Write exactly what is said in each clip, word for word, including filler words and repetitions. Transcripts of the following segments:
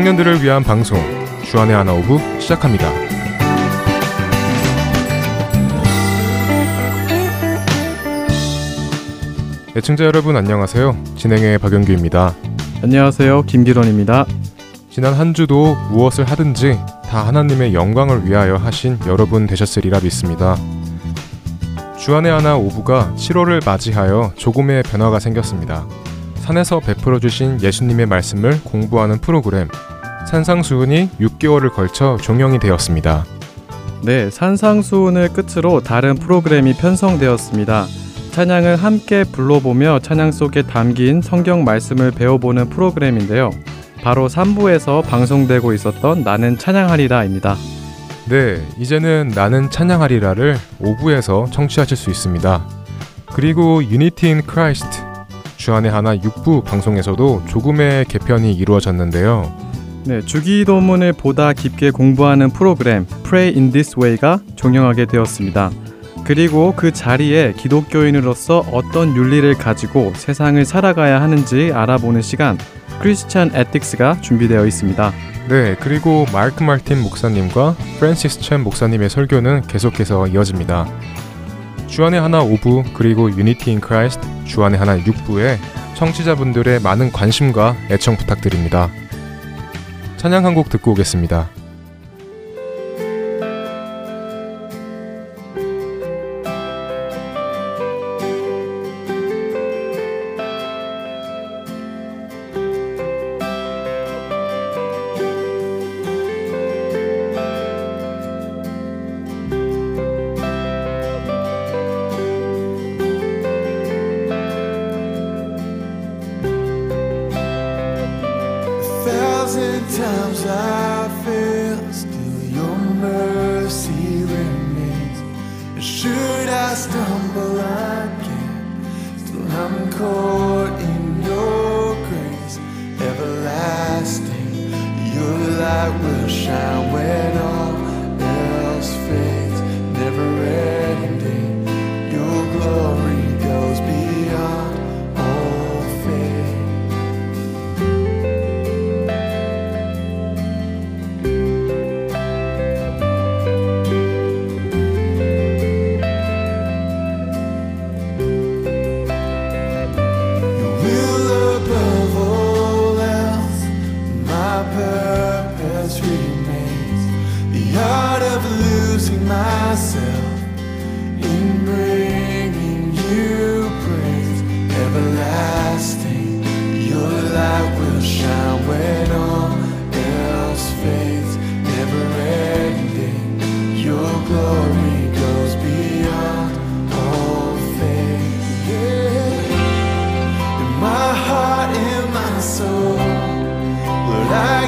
청년들을 위한 방송 주안의 하나 오브 시작합니다. 애청자 여러분 안녕하세요. 진행의 박영규입니다. 안녕하세요. 김기론입니다. 지난 한 주도 무엇을 하든지 다 하나님의 영광을 위하여 하신 여러분 되셨으리라 믿습니다. 주안의 하나 오부가 칠월을 맞이하여 조금의 변화가 생겼습니다. 산에서 베풀어 주신 예수님의 말씀을 공부하는 프로그램 산상수훈이 육 개월을 걸쳐 종영이 되었습니다. 네, 산상수훈을 끝으로 다른 프로그램이 편성되었습니다. 찬양을 함께 불러보며 찬양 속에 담긴 성경 말씀을 배워보는 프로그램인데요. 바로 삼 부에서 방송되고 있었던 나는 찬양하리라입니다. 네, 이제는 나는 찬양하리라를 오 부에서 청취하실 수 있습니다. 그리고 유니티 인 크라이스트 주안의 하나 육 부 방송에서도 조금의 개편이 이루어졌는데요. 네, 주기도문을 보다 깊게 공부하는 프로그램 Pray in this way가 종영하게 되었습니다. 그리고 그 자리에 기독교인으로서 어떤 윤리를 가지고 세상을 살아가야 하는지 알아보는 시간 크리스찬 에틱스가 준비되어 있습니다. 네, 그리고 마크 말틴 목사님과 프랜시스 챈 목사님의 설교는 계속해서 이어집니다. 주안의 하나 오 부 그리고 유니티 인 크라이스트 주안의 하나 육 부에 청취자분들의 많은 관심과 애청 부탁드립니다. 찬양 한 곡 듣고 오겠습니다.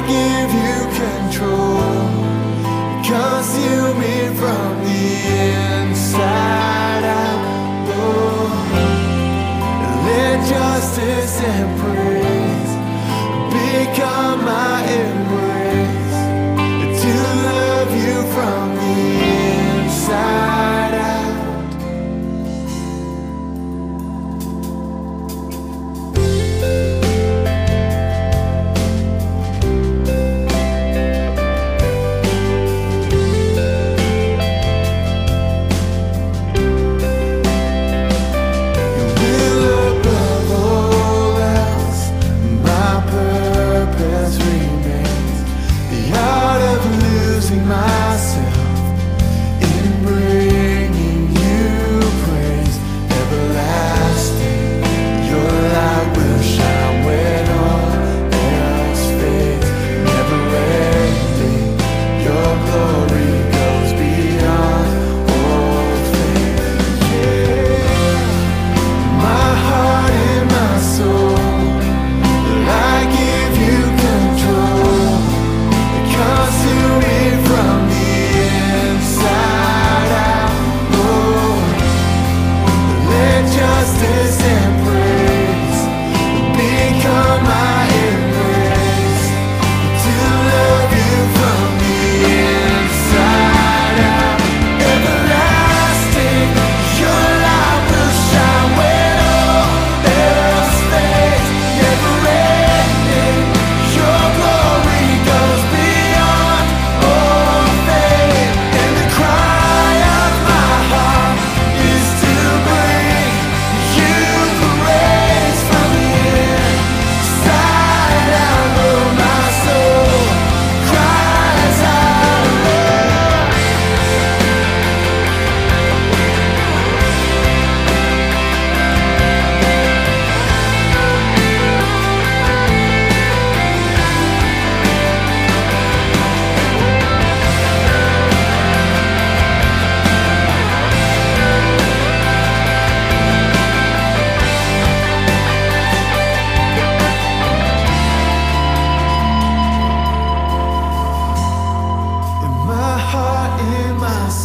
Give you control, consume me from the air.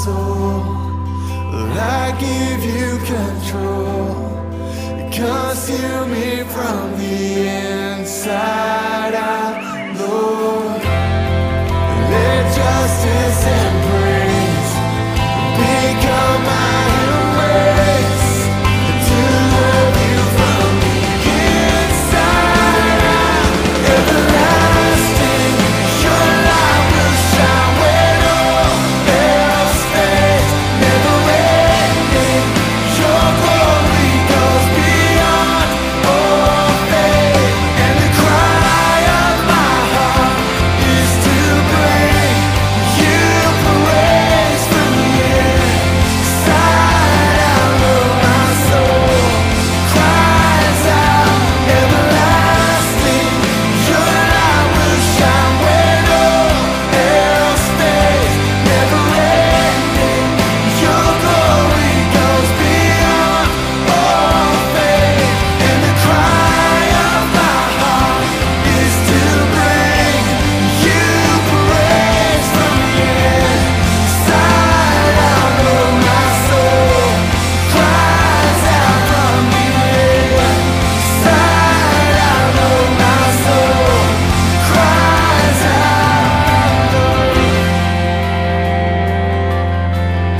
soul. Lord, I give you control. Consume me from the inside out, Lord. Let justice and praise become my embrace. To love you from the inside out, everlasting. Your light will shine when all else fades, never ending. Your glory goes beyond all fate, and the cry of my heart is to bring you praise from the inside out. Lord, my soul cries out, everlasting. Your light will shine when all else fades, never ending. Your glory goes beyond all fate, and the cry of my heart is to bring you praise from the inside out. Oh, my soul cries out from the inside out. Oh, my soul cries out.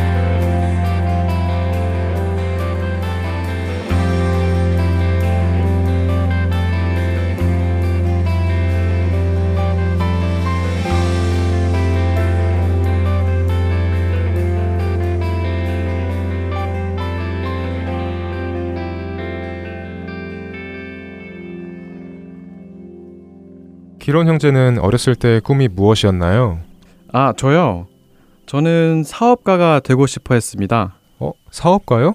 기론 형제는 어렸을 때 꿈이 무엇이었나요? 아, 저요? 저는 사업가가 되고 싶어 했습니다. 어? 사업가요?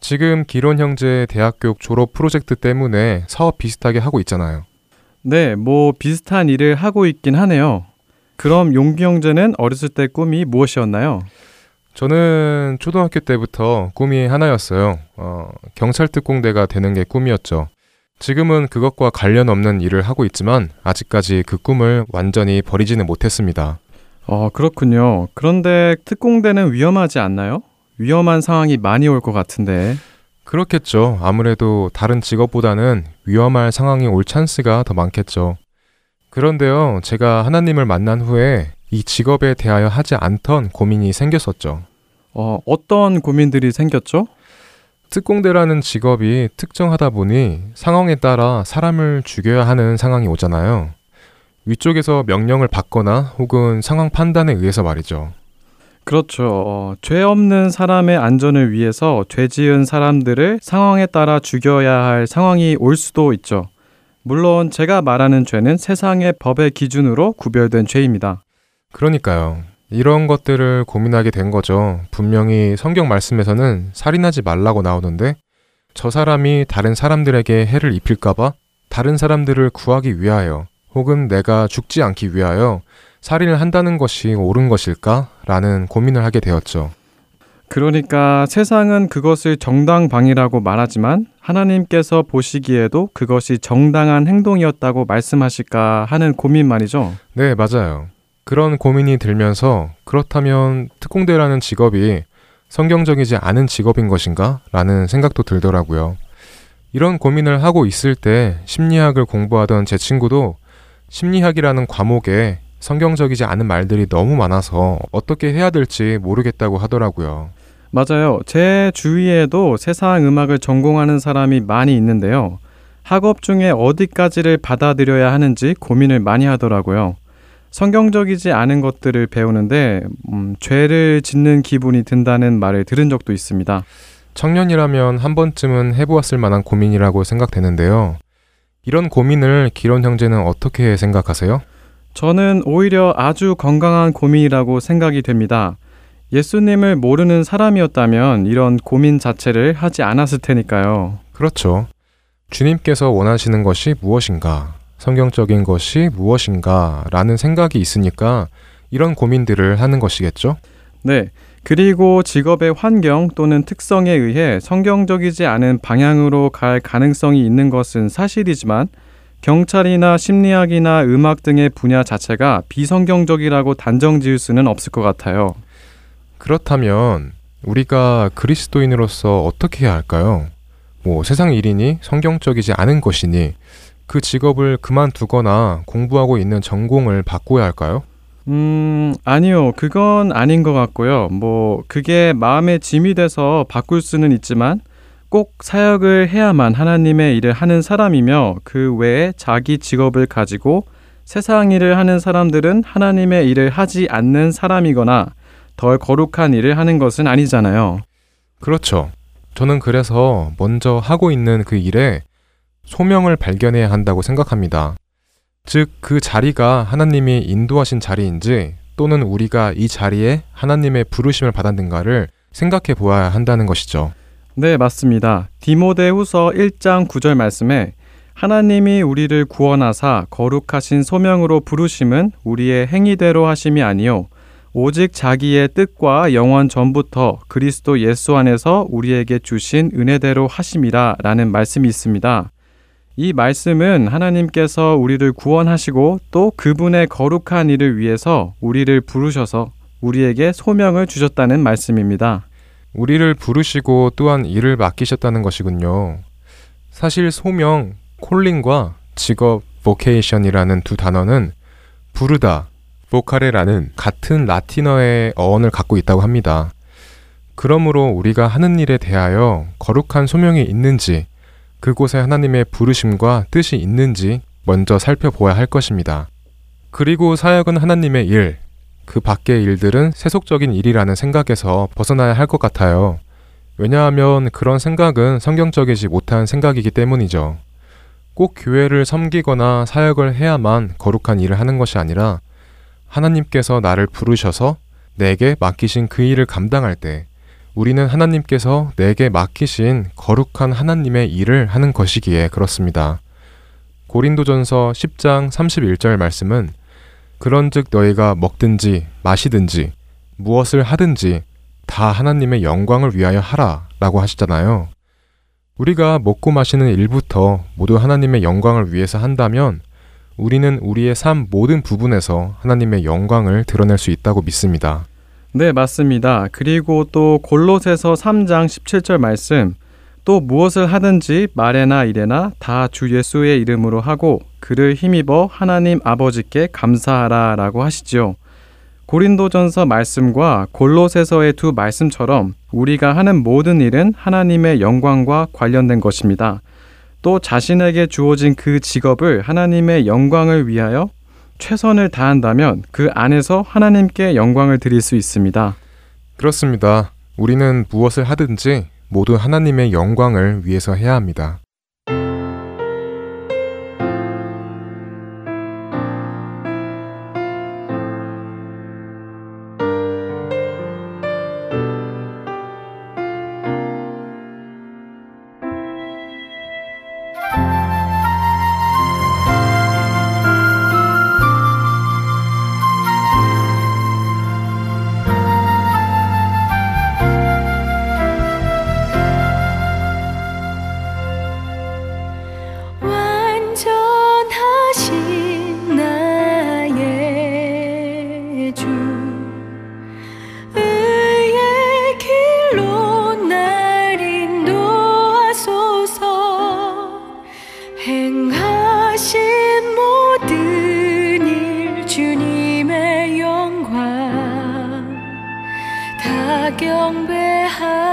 지금 기론 형제 대학교 졸업 프로젝트 때문에 사업 비슷하게 하고 있잖아요. 네, 뭐 비슷한 일을 하고 있긴 하네요. 그럼 용기 형제는 어렸을 때 꿈이 무엇이었나요? 저는 초등학교 때부터 꿈이 하나였어요. 어, 경찰 특공대가 되는 게 꿈이었죠. 지금은 그것과 관련 없는 일을 하고 있지만 아직까지 그 꿈을 완전히 버리지는 못했습니다. 어, 그렇군요. 그런데 특공대는 위험하지 않나요? 위험한 상황이 많이 올 것 같은데. 그렇겠죠. 아무래도 다른 직업보다는 위험할 상황이 올 찬스가 더 많겠죠. 그런데요, 제가 하나님을 만난 후에 이 직업에 대하여 하지 않던 고민이 생겼었죠. 어, 어떤 고민들이 생겼죠? 특공대라는 직업이 특정하다 보니 상황에 따라 사람을 죽여야 하는 상황이 오잖아요. 위쪽에서 명령을 받거나 혹은 상황 판단에 의해서 말이죠. 그렇죠. 어, 죄 없는 사람의 안전을 위해서 죄 지은 사람들을 상황에 따라 죽여야 할 상황이 올 수도 있죠. 물론 제가 말하는 죄는 세상의 법의 기준으로 구별된 죄입니다. 그러니까요. 이런 것들을 고민하게 된 거죠. 분명히 성경 말씀에서는 살인하지 말라고 나오는데 저 사람이 다른 사람들에게 해를 입힐까봐 다른 사람들을 구하기 위하여 혹은 내가 죽지 않기 위하여 살인을 한다는 것이 옳은 것일까? 라는 고민을 하게 되었죠. 그러니까 세상은 그것을 정당방위라고 말하지만 하나님께서 보시기에도 그것이 정당한 행동이었다고 말씀하실까 하는 고민 말이죠. 네, 맞아요. 그런 고민이 들면서 그렇다면 특공대라는 직업이 성경적이지 않은 직업인 것인가? 라는 생각도 들더라고요. 이런 고민을 하고 있을 때 심리학을 공부하던 제 친구도 심리학이라는 과목에 성경적이지 않은 말들이 너무 많아서 어떻게 해야 될지 모르겠다고 하더라고요. 맞아요. 제 주위에도 세상 음악을 전공하는 사람이 많이 있는데요. 학업 중에 어디까지를 받아들여야 하는지 고민을 많이 하더라고요. 성경적이지 않은 것들을 배우는데 음, 죄를 짓는 기분이 든다는 말을 들은 적도 있습니다. 청년이라면 한 번쯤은 해보았을 만한 고민이라고 생각되는데요. 이런 고민을 기론 형제는 어떻게 생각하세요? 저는 오히려 아주 건강한 고민이라고 생각이 됩니다. 예수님을 모르는 사람이었다면 이런 고민 자체를 하지 않았을 테니까요. 그렇죠. 주님께서 원하시는 것이 무엇인가? 성경적인 것이 무엇인가 라는 생각이 있으니까 이런 고민들을 하는 것이겠죠? 네. 그리고 직업의 환경 또는 특성에 의해 성경적이지 않은 방향으로 갈 가능성이 있는 것은 사실이지만 경찰이나 심리학이나 음악 등의 분야 자체가 비성경적이라고 단정 지을 수는 없을 것 같아요. 그렇다면 우리가 그리스도인으로서 어떻게 해야 할까요? 뭐 세상 일이니 성경적이지 않은 것이니 그 직업을 그만두거나 공부하고 있는 전공을 바꿔야 할까요? 음, 아니요. 그건 아닌 것 같고요. 뭐 그게 마음의 짐이 돼서 바꿀 수는 있지만 꼭 사역을 해야만 하나님의 일을 하는 사람이며 그 외에 자기 직업을 가지고 세상 일을 하는 사람들은 하나님의 일을 하지 않는 사람이거나 덜 거룩한 일을 하는 것은 아니잖아요. 그렇죠. 저는 그래서 먼저 하고 있는 그 일에 소명을 발견해야 한다고 생각합니다. 즉, 그 자리가 하나님이 인도하신 자리인지 또는 우리가 이 자리에 하나님의 부르심을 받았는가를 생각해 보아야 한다는 것이죠. 네, 맞습니다. 디모데후서 일 장 구 절 말씀에 하나님이 우리를 구원하사 거룩하신 소명으로 부르심은 우리의 행위대로 하심이 아니요 오직 자기의 뜻과 영원 전부터 그리스도 예수 안에서 우리에게 주신 은혜대로 하심이라 라는 말씀이 있습니다. 이 말씀은 하나님께서 우리를 구원하시고 또 그분의 거룩한 일을 위해서 우리를 부르셔서 우리에게 소명을 주셨다는 말씀입니다. 우리를 부르시고 또한 일을 맡기셨다는 것이군요. 사실 소명, 콜링과 직업, vocation이라는 두 단어는 부르다, vocare라는 같은 라틴어의 어원을 갖고 있다고 합니다. 그러므로 우리가 하는 일에 대하여 거룩한 소명이 있는지 그곳에 하나님의 부르심과 뜻이 있는지 먼저 살펴보아야 할 것입니다. 그리고 사역은 하나님의 일, 그 밖의 일들은 세속적인 일이라는 생각에서 벗어나야 할 것 같아요. 왜냐하면 그런 생각은 성경적이지 못한 생각이기 때문이죠. 꼭 교회를 섬기거나 사역을 해야만 거룩한 일을 하는 것이 아니라 하나님께서 나를 부르셔서 내게 맡기신 그 일을 감당할 때 우리는 하나님께서 내게 맡기신 거룩한 하나님의 일을 하는 것이기에 그렇습니다. 고린도전서 십 장 삼십일 절 말씀은 그런즉 너희가 먹든지 마시든지 무엇을 하든지 다 하나님의 영광을 위하여 하라 라고 하시잖아요. 우리가 먹고 마시는 일부터 모두 하나님의 영광을 위해서 한다면 우리는 우리의 삶 모든 부분에서 하나님의 영광을 드러낼 수 있다고 믿습니다. 네, 맞습니다. 그리고 또 골로새서 삼 장 십칠 절 말씀 또 무엇을 하든지 말에나 일에나 다 주 예수의 이름으로 하고 그를 힘입어 하나님 아버지께 감사하라 라고 하시지요. 고린도전서 말씀과 골로새서의 두 말씀처럼 우리가 하는 모든 일은 하나님의 영광과 관련된 것입니다. 또 자신에게 주어진 그 직업을 하나님의 영광을 위하여 최선을 다한다면 그 안에서 하나님께 영광을 드릴 수 있습니다. 그렇습니다. 우리는 무엇을 하든지 모두 하나님의 영광을 위해서 해야 합니다. 주님의 영광 다 경배하리.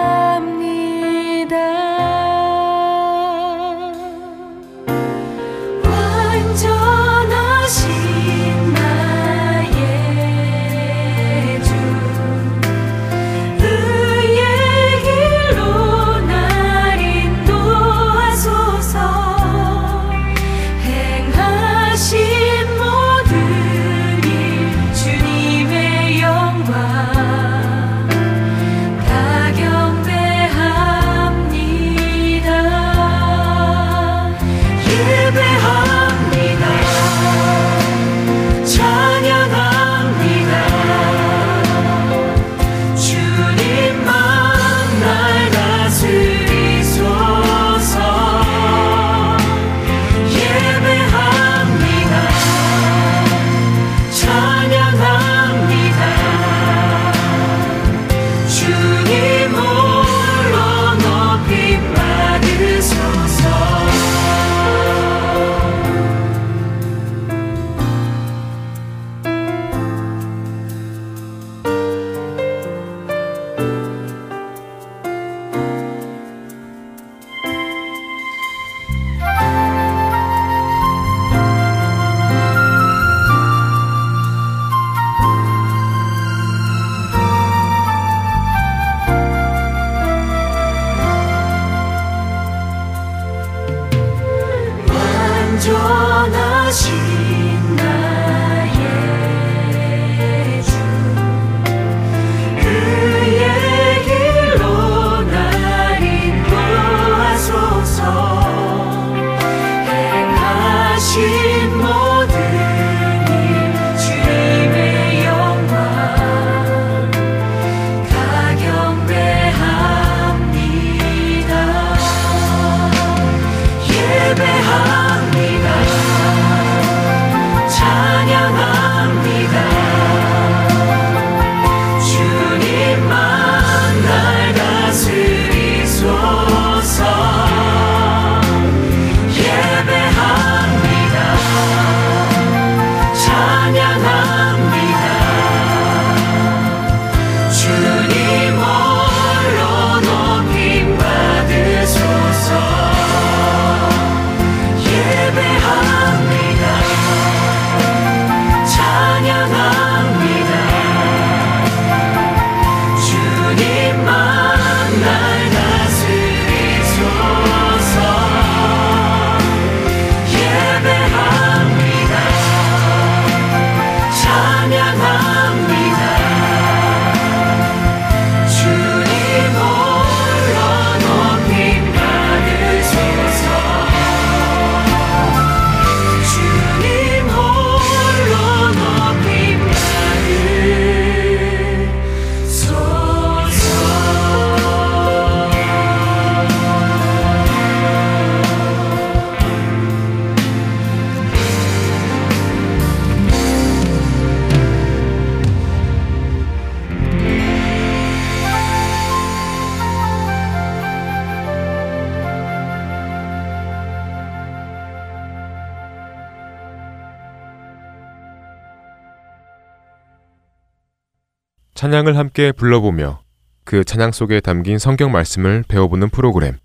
찬양을 함께 불러보며 그 찬양 속에 담긴 성경 말씀을 배워보는 프로그램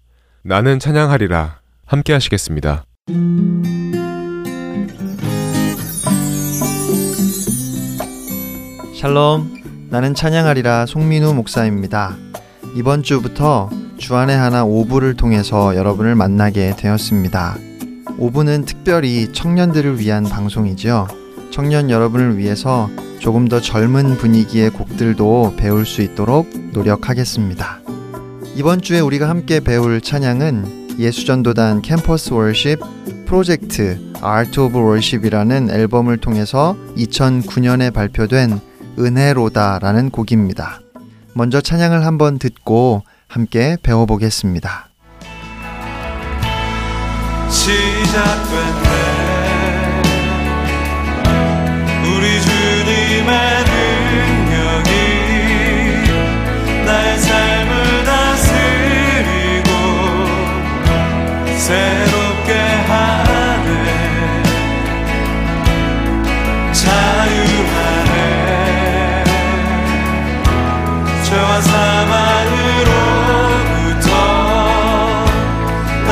나는 찬양하리라 함께 하시겠습니다. 샬롬, 나는 찬양하리라 송민우 목사입니다. 이번 주부터 주안의 하나 오 부를 통해서 여러분을 만나게 되었습니다. 오 부는 특별히 청년들을 위한 방송이죠. 청년 여러분을 위해서 조금 더 젊은 분위기의 곡들도 배울 수 있도록 노력하겠습니다. 이번 주에 우리가 함께 배울 찬양은 예수전도단 캠퍼스 월십 프로젝트 Art of Worship이라는 앨범을 통해서 이천구 년에 발표된 은혜로다라는 곡입니다. 먼저 찬양을 한번 듣고 함께 배워보겠습니다. 시작된 주님의 능력이 나의 삶을 다스리고 새롭게 하네. 자유하네. 죄와 사망으로부터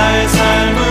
나의 삶을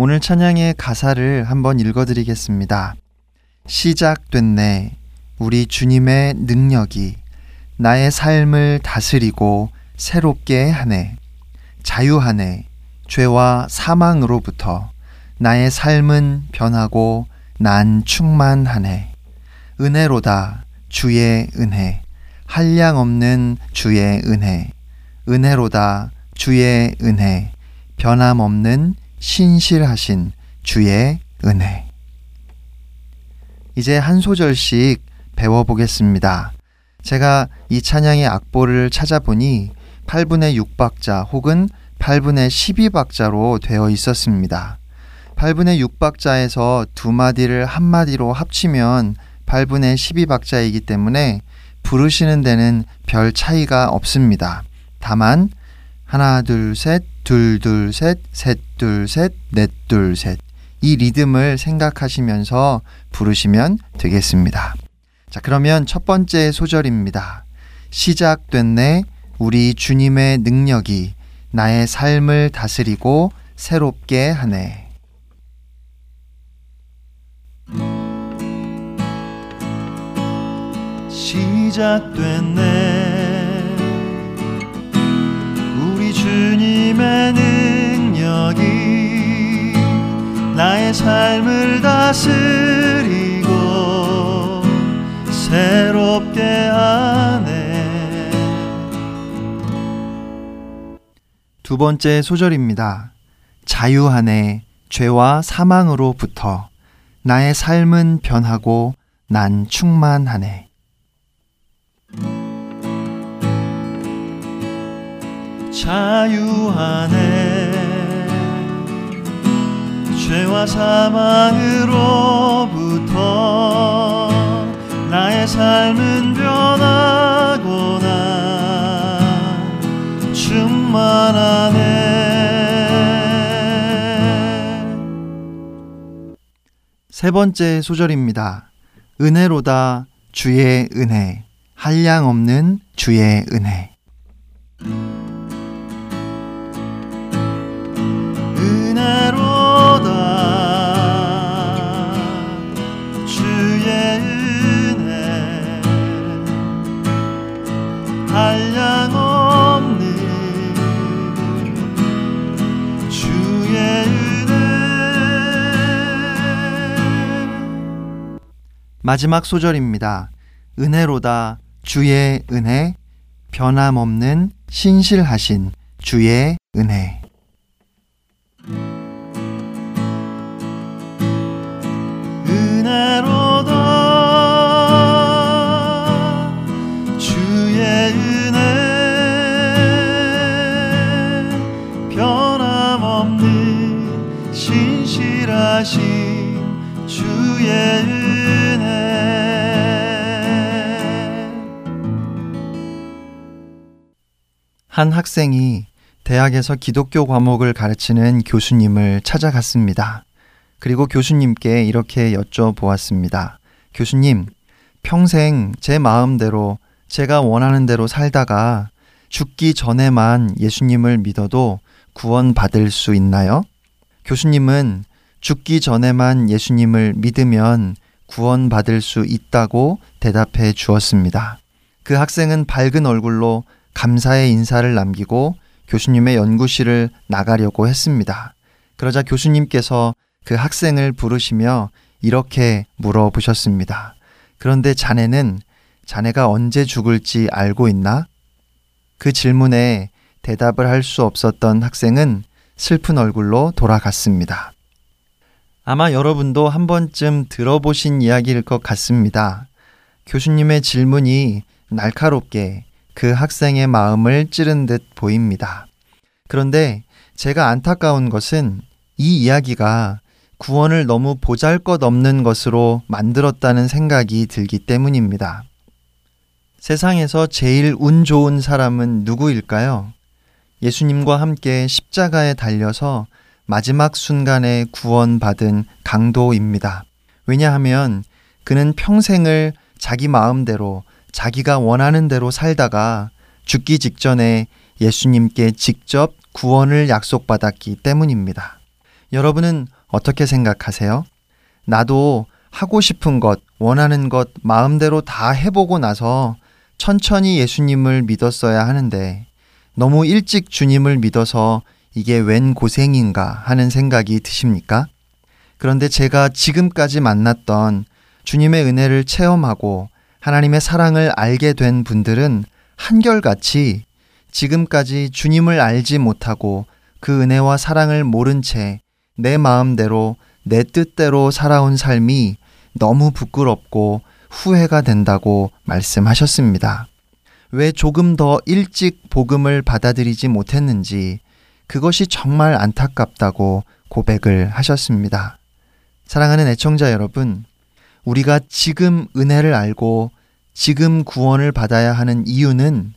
오늘 찬양의 가사를 한번 읽어드리겠습니다. 시작됐네. 우리 주님의 능력이 나의 삶을 다스리고 새롭게 하네. 자유하네. 죄와 사망으로부터 나의 삶은 변하고 난 충만하네. 은혜로다 주의 은혜. 한량 없는 주의 은혜. 은혜로다 주의 은혜. 변함없는 신실하신 주의 은혜. 이제 한 소절씩 배워보겠습니다. 제가 이 찬양의 악보를 찾아보니 팔분의 육 박자 혹은 팔분의 십이 박자로 되어 있었습니다. 팔분의 육 박자에서 두 마디를 한 마디로 합치면 팔분의 십이 박자이기 때문에 부르시는 데는 별 차이가 없습니다. 다만 하나 둘 셋 둘 둘 셋 셋 둘 셋 넷 둘 셋 이 리듬을 생각하시면서 부르시면 되겠습니다. 자, 그러면 첫 번째 소절입니다. 시작됐네. 우리 주님의 능력이 나의 삶을 다스리고 새롭게 하네. 시작됐네. 주님의 능력이 나의 삶을 다스리고 새롭게 하네. 두 번째 소절입니다. 자유하네 죄와 사망으로부터 나의 삶은 변하고 난 충만하네. 자유하네 죄와 사망으로부터 나의 삶은 변하고 난 충만하네. 세 번째 소절입니다. 은혜로다 주의 은혜 한량 없는 주의 은혜. 은혜로다 주의 은혜 한량없는 주의 은혜. 마지막 소절입니다. 은혜로다 주의 은혜 변함없는 신실하신 주의 은혜. 은혜로다 주의 은혜 변함없는 신실하신 주의 은혜. 한 학생이 대학에서 기독교 과목을 가르치는 교수님을 찾아갔습니다. 그리고 교수님께 이렇게 여쭤보았습니다. 교수님, 평생 제 마음대로 제가 원하는 대로 살다가 죽기 전에만 예수님을 믿어도 구원받을 수 있나요? 교수님은 죽기 전에만 예수님을 믿으면 구원받을 수 있다고 대답해 주었습니다. 그 학생은 밝은 얼굴로 감사의 인사를 남기고 교수님의 연구실을 나가려고 했습니다. 그러자 교수님께서 그 학생을 부르시며 이렇게 물어보셨습니다. 그런데 자네는 자네가 언제 죽을지 알고 있나? 그 질문에 대답을 할 수 없었던 학생은 슬픈 얼굴로 돌아갔습니다. 아마 여러분도 한 번쯤 들어보신 이야기일 것 같습니다. 교수님의 질문이 날카롭게 그 학생의 마음을 찌른 듯 보입니다. 그런데 제가 안타까운 것은 이 이야기가 구원을 너무 보잘것없는 것으로 만들었다는 생각이 들기 때문입니다. 세상에서 제일 운 좋은 사람은 누구일까요? 예수님과 함께 십자가에 달려서 마지막 순간에 구원받은 강도입니다. 왜냐하면 그는 평생을 자기 마음대로 자기가 원하는 대로 살다가 죽기 직전에 예수님께 직접 구원을 약속받았기 때문입니다. 여러분은 어떻게 생각하세요? 나도 하고 싶은 것, 원하는 것 마음대로 다 해보고 나서 천천히 예수님을 믿었어야 하는데 너무 일찍 주님을 믿어서 이게 웬 고생인가 하는 생각이 드십니까? 그런데 제가 지금까지 만났던 주님의 은혜를 체험하고 하나님의 사랑을 알게 된 분들은 한결같이 지금까지 주님을 알지 못하고 그 은혜와 사랑을 모른 채 내 마음대로 내 뜻대로 살아온 삶이 너무 부끄럽고 후회가 된다고 말씀하셨습니다. 왜 조금 더 일찍 복음을 받아들이지 못했는지 그것이 정말 안타깝다고 고백을 하셨습니다. 사랑하는 애청자 여러분, 우리가 지금 은혜를 알고 지금 구원을 받아야 하는 이유는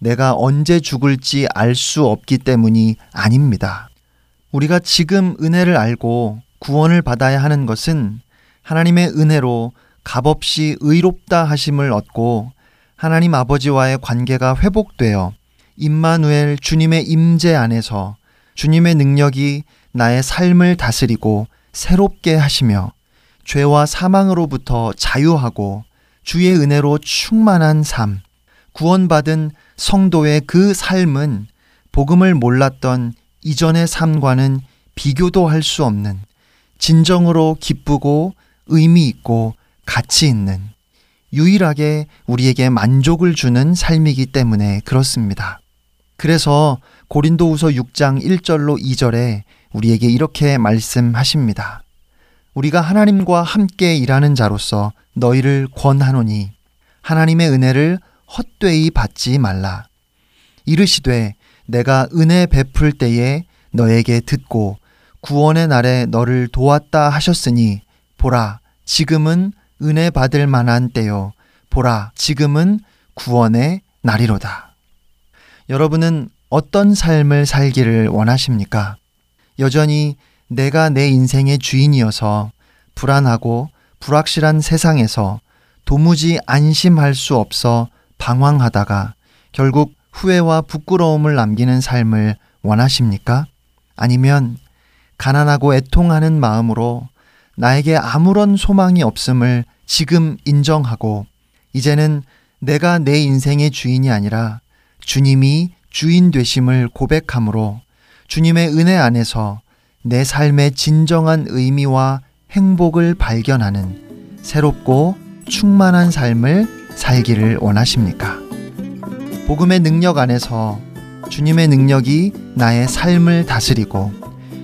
내가 언제 죽을지 알 수 없기 때문이 아닙니다. 우리가 지금 은혜를 알고 구원을 받아야 하는 것은 하나님의 은혜로 값없이 의롭다 하심을 얻고 하나님 아버지와의 관계가 회복되어 임마누엘 주님의 임재 안에서 주님의 능력이 나의 삶을 다스리고 새롭게 하시며 죄와 사망으로부터 자유하고 주의 은혜로 충만한 삶, 구원받은 성도의 그 삶은 복음을 몰랐던 이전의 삶과는 비교도 할 수 없는 진정으로 기쁘고 의미 있고 가치 있는 유일하게 우리에게 만족을 주는 삶이기 때문에 그렇습니다. 그래서 고린도후서 육 장 일 절로 이 절에 우리에게 이렇게 말씀하십니다. 우리가 하나님과 함께 일하는 자로서 너희를 권하노니 하나님의 은혜를 헛되이 받지 말라. 이르시되 내가 은혜 베풀 때에 너에게 듣고 구원의 날에 너를 도왔다 하셨으니 보라 지금은 은혜 받을 만한 때요 보라 지금은 구원의 날이로다. 여러분은 어떤 삶을 살기를 원하십니까? 여전히 내가 내 인생의 주인이어서 불안하고 불확실한 세상에서 도무지 안심할 수 없어 방황하다가 결국 후회와 부끄러움을 남기는 삶을 원하십니까? 아니면 가난하고 애통하는 마음으로 나에게 아무런 소망이 없음을 지금 인정하고 이제는 내가 내 인생의 주인이 아니라 주님이 주인 되심을 고백함으로 주님의 은혜 안에서 내 삶의 진정한 의미와 행복을 발견하는 새롭고 충만한 삶을 살기를 원하십니까? 복음의 능력 안에서 주님의 능력이 나의 삶을 다스리고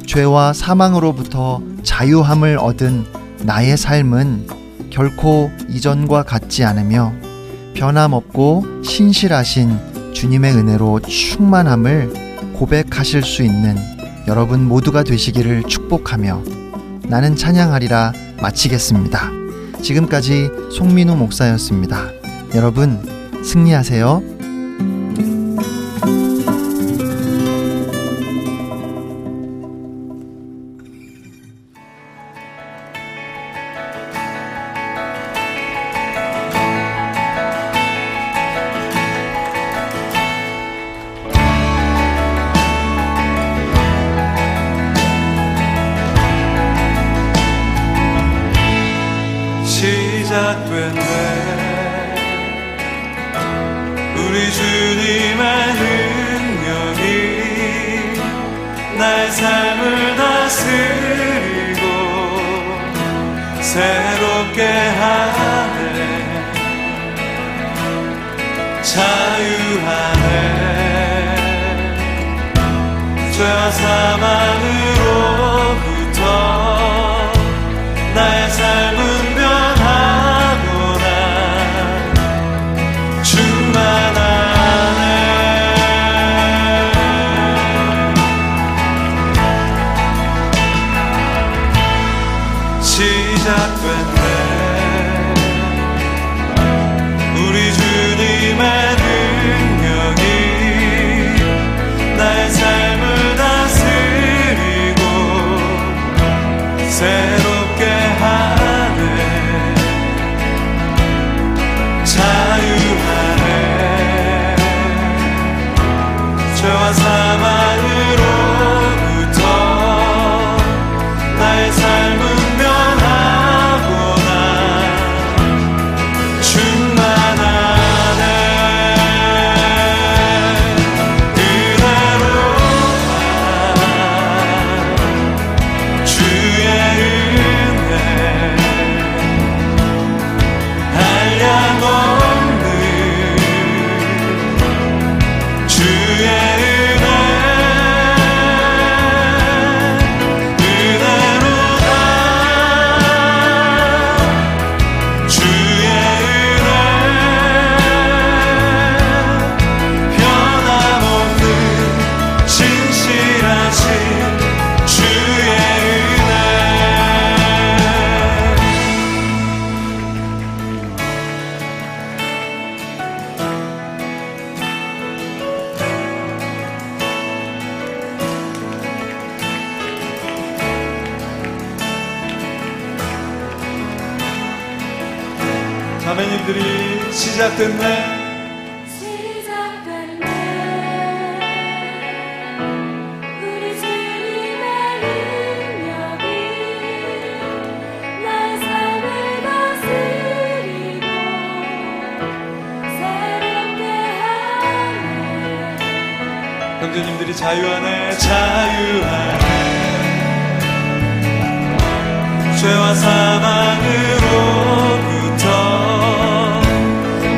죄와 사망으로부터 자유함을 얻은 나의 삶은 결코 이전과 같지 않으며 변함없고 신실하신 주님의 은혜로 충만함을 고백하실 수 있는 여러분 모두가 되시기를 축복하며 나는 찬양하리라 마치겠습니다. 지금까지 송민우 목사였습니다. 여러분 승리하세요.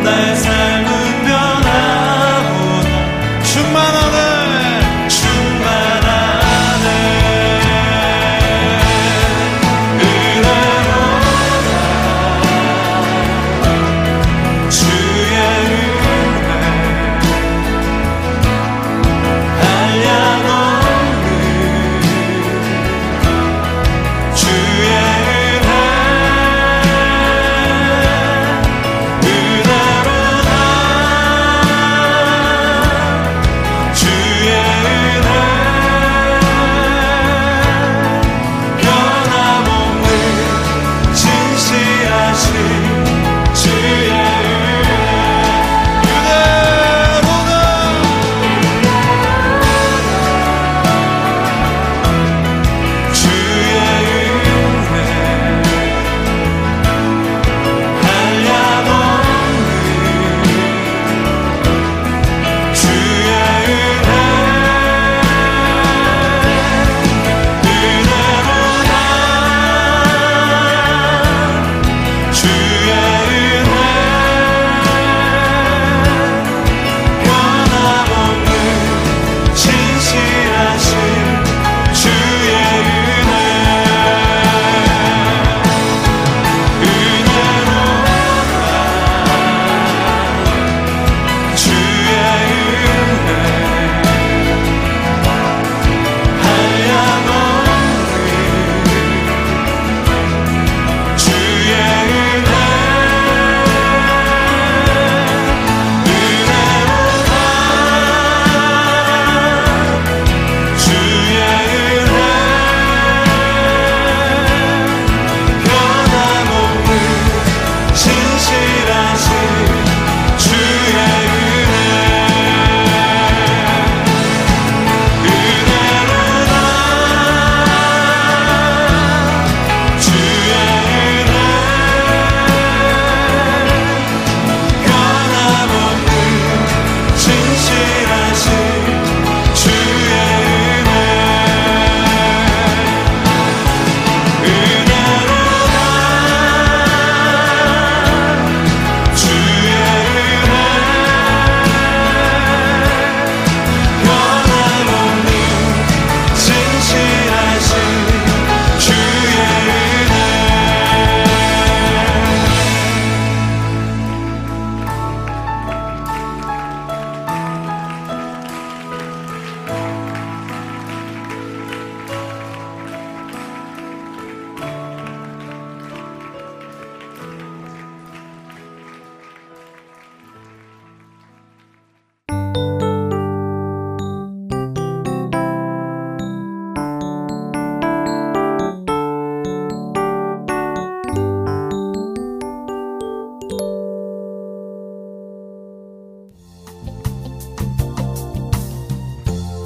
나의 삶은 변하고 충만하네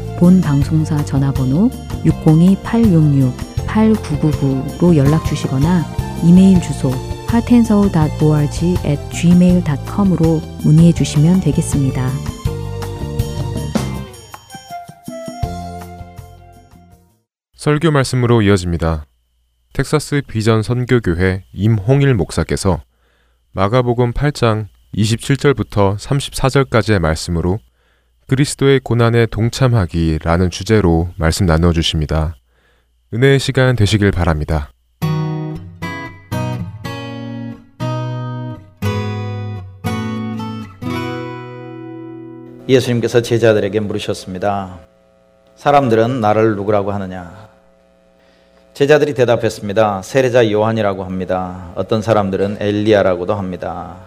본 방송사 전화번호 육공이 팔육육 팔구구구로 연락 주시거나 이메일 주소 하트앤서울 닷 오알지 앳 지메일 닷 컴으로 문의해 주시면 되겠습니다. 설교 말씀으로 이어집니다. 텍사스 비전 선교교회 임홍일 목사께서 마가복음 팔 장 이십칠 절부터 삼십사 절까지의 말씀으로 그리스도의 고난에 동참하기라는 주제로 말씀 나누어주십니다. 은혜의 시간 되시길 바랍니다. 예수님께서 제자들에게 물으셨습니다. 사람들은 나를 누구라고 하느냐? 제자들이 대답했습니다. 세례자 요한이라고 합니다. 어떤 사람들은 엘리야라고도 합니다.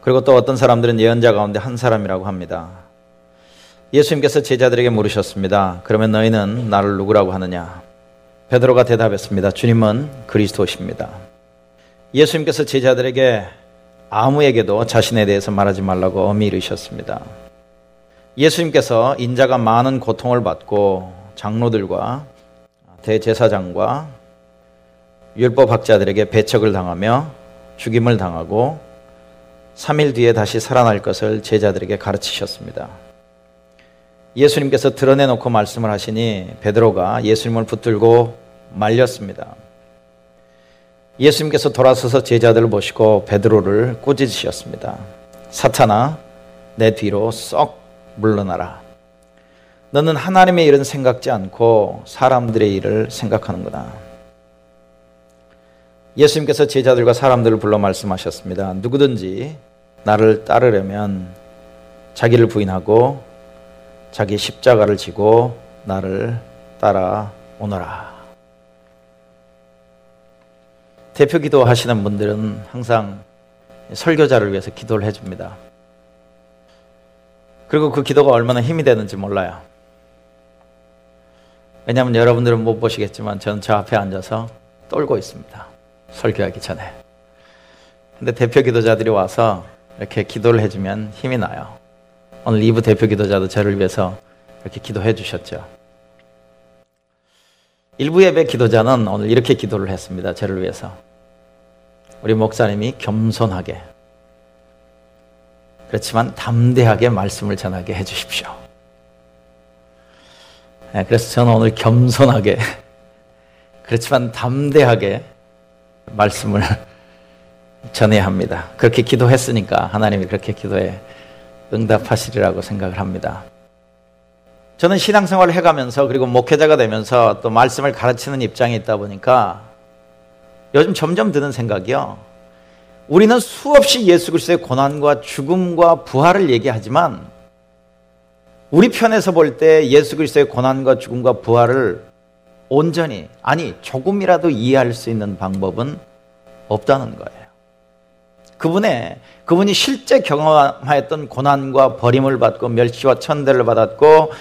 그리고 또 어떤 사람들은 예언자 가운데 한 사람이라고 합니다. 예수님께서 제자들에게 물으셨습니다. 그러면 너희는 나를 누구라고 하느냐? 베드로가 대답했습니다. 주님은 그리스도십니다. 예수님께서 제자들에게 아무에게도 자신에 대해서 말하지 말라고 엄히 이르셨습니다. 예수님께서 인자가 많은 고통을 받고 장로들과 대제사장과 율법학자들에게 배척을 당하며 죽임을 당하고 삼 일 뒤에 다시 살아날 것을 제자들에게 가르치셨습니다. 예수님께서 드러내놓고 말씀을 하시니 베드로가 예수님을 붙들고 말렸습니다. 예수님께서 돌아서서 제자들을 보시고 베드로를 꾸짖으셨습니다. 사탄아, 내 뒤로 썩 물러나라. 너는 하나님의 일은 생각지 않고 사람들의 일을 생각하는구나. 예수님께서 제자들과 사람들을 불러 말씀하셨습니다. 누구든지 나를 따르려면 자기를 부인하고 자기 십자가를 지고 나를 따라오너라. 대표 기도하시는 분들은 항상 설교자를 위해서 기도를 해줍니다. 그리고 그 기도가 얼마나 힘이 되는지 몰라요. 왜냐하면 여러분들은 못 보시겠지만 저는 저 앞에 앉아서 떨고 있습니다. 설교하기 전에. 근데 대표 기도자들이 와서 이렇게 기도를 해주면 힘이 나요. 오늘 이부 대표 기도자도 저를 위해서 이렇게 기도해 주셨죠. 일부 예배 기도자는 오늘 이렇게 기도를 했습니다. 저를 위해서. 우리 목사님이 겸손하게, 그렇지만 담대하게 말씀을 전하게 해 주십시오. 네, 그래서 저는 오늘 겸손하게, 그렇지만 담대하게 말씀을 전해야 합니다. 그렇게 기도했으니까 하나님이 그렇게 기도해 응답하시리라고 생각을 합니다. 저는 신앙생활을 해가면서, 그리고 목회자가 되면서 또 말씀을 가르치는 입장에 있다 보니까 요즘 점점 드는 생각이요, 우리는 수없이 예수 그리스도의 고난과 죽음과 부활을 얘기하지만 우리 편에서 볼 때 예수 그리스도의 고난과 죽음과 부활을 온전히, 아니 조금이라도 이해할 수 있는 방법은 없다는 거예요. 그분의, 그분이 실제 경험하였던 고난과 버림을 받고 멸시와 천대를 받았고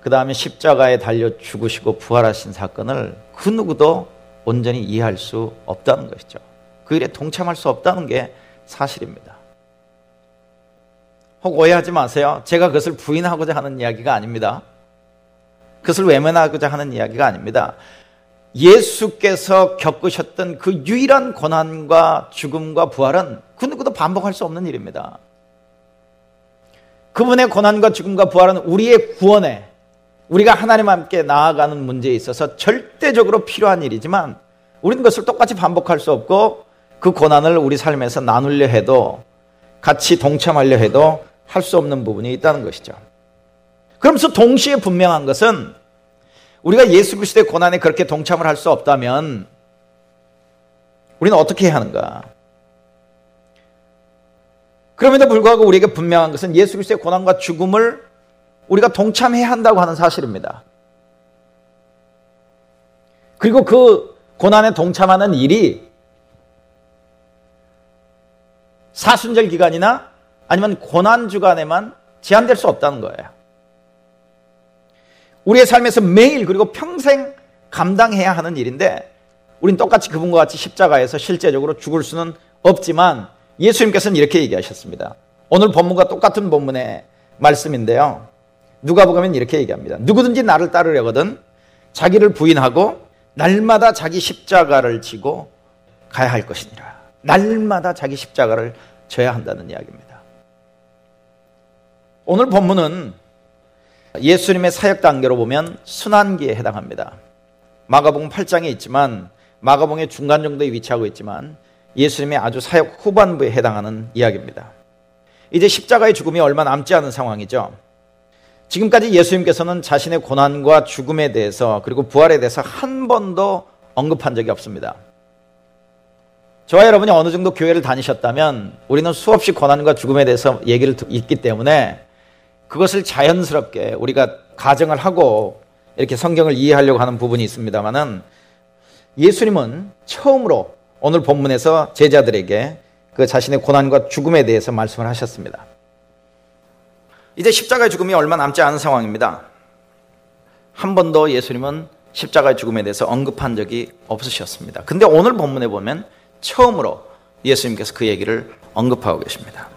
그 다음에 십자가에 달려 죽으시고 부활하신 사건을 그 누구도 온전히 이해할 수 없다는 것이죠. 그 일에 동참할 수 없다는 게 사실입니다. 혹 오해하지 마세요. 제가 그것을 부인하고자 하는 이야기가 아닙니다. 그것을 외면하고자 하는 이야기가 아닙니다. 예수께서 겪으셨던 그 유일한 고난과 죽음과 부활은 그 누구도 반복할 수 없는 일입니다. 그분의 고난과 죽음과 부활은 우리의 구원에, 우리가 하나님 함께 나아가는 문제에 있어서 절대적으로 필요한 일이지만 우리는 그것을 똑같이 반복할 수 없고 그 고난을 우리 삶에서 나누려 해도, 같이 동참하려 해도 할 수 없는 부분이 있다는 것이죠. 그러면서 동시에 분명한 것은 우리가 예수 그리스도의 고난에 그렇게 동참을 할 수 없다면 우리는 어떻게 해야 하는가? 그럼에도 불구하고 우리에게 분명한 것은 예수 그리스도의 고난과 죽음을 우리가 동참해야 한다고 하는 사실입니다. 그리고 그 고난에 동참하는 일이 사순절 기간이나 아니면 고난 주간에만 제한될 수 없다는 거예요. 우리의 삶에서 매일 그리고 평생 감당해야 하는 일인데 우린 똑같이 그분과 같이 십자가에서 실제적으로 죽을 수는 없지만 예수님께서는 이렇게 얘기하셨습니다. 오늘 본문과 똑같은 본문의 말씀인데요. 누가복음은 이렇게 얘기합니다. 누구든지 나를 따르려거든 자기를 부인하고 날마다 자기 십자가를 지고 가야 할 것이니라. 날마다 자기 십자가를 져야 한다는 이야기입니다. 오늘 본문은 예수님의 사역 단계로 보면 순환기에 해당합니다. 마가복음 팔 장에 있지만 마가복음의 중간 정도에 위치하고 있지만 예수님의 아주 사역 후반부에 해당하는 이야기입니다. 이제 십자가의 죽음이 얼마 남지 않은 상황이죠. 지금까지 예수님께서는 자신의 고난과 죽음에 대해서 그리고 부활에 대해서 한 번도 언급한 적이 없습니다. 저와 여러분이 어느 정도 교회를 다니셨다면 우리는 수없이 고난과 죽음에 대해서 얘기를 듣기 때문에 그것을 자연스럽게 우리가 가정을 하고 이렇게 성경을 이해하려고 하는 부분이 있습니다만은 예수님은 처음으로 오늘 본문에서 제자들에게 그 자신의 고난과 죽음에 대해서 말씀을 하셨습니다. 이제 십자가의 죽음이 얼마 남지 않은 상황입니다. 한 번도 예수님은 십자가의 죽음에 대해서 언급한 적이 없으셨습니다. 근데 오늘 본문에 보면 처음으로 예수님께서 그 얘기를 언급하고 계십니다.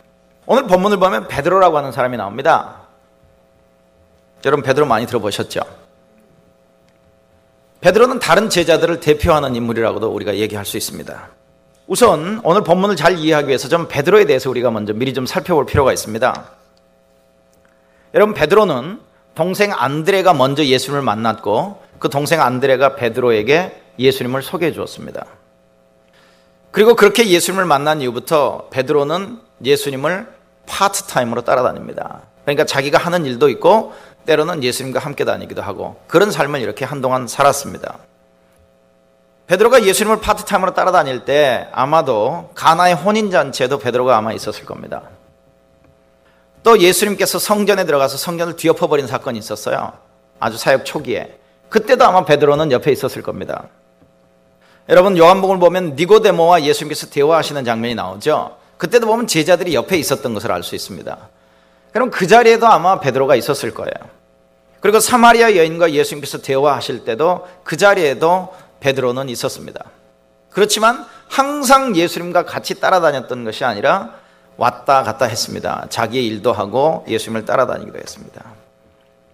오늘 본문을 보면 베드로라고 하는 사람이 나옵니다. 여러분 베드로 많이 들어보셨죠? 베드로는 다른 제자들을 대표하는 인물이라고도 우리가 얘기할 수 있습니다. 우선 오늘 본문을 잘 이해하기 위해서 좀 베드로에 대해서 우리가 먼저 미리 좀 살펴볼 필요가 있습니다. 여러분 베드로는 동생 안드레가 먼저 예수님을 만났고 그 동생 안드레가 베드로에게 예수님을 소개해 주었습니다. 그리고 그렇게 예수님을 만난 이후부터 베드로는 예수님을 파트타임으로 따라다닙니다. 그러니까 자기가 하는 일도 있고 때로는 예수님과 함께 다니기도 하고 그런 삶을 이렇게 한동안 살았습니다. 베드로가 예수님을 파트타임으로 따라다닐 때 아마도 가나의 혼인잔치에도 베드로가 아마 있었을 겁니다. 또 예수님께서 성전에 들어가서 성전을 뒤엎어버린 사건이 있었어요. 아주 사역 초기에. 그때도 아마 베드로는 옆에 있었을 겁니다. 여러분 요한복음을 보면 니고데모와 예수님께서 대화하시는 장면이 나오죠. 그때도 보면 제자들이 옆에 있었던 것을 알 수 있습니다. 그럼 그 자리에도 아마 베드로가 있었을 거예요. 그리고 사마리아 여인과 예수님께서 대화하실 때도 그 자리에도 베드로는 있었습니다. 그렇지만 항상 예수님과 같이 따라다녔던 것이 아니라 왔다 갔다 했습니다. 자기의 일도 하고 예수님을 따라다니기도 했습니다.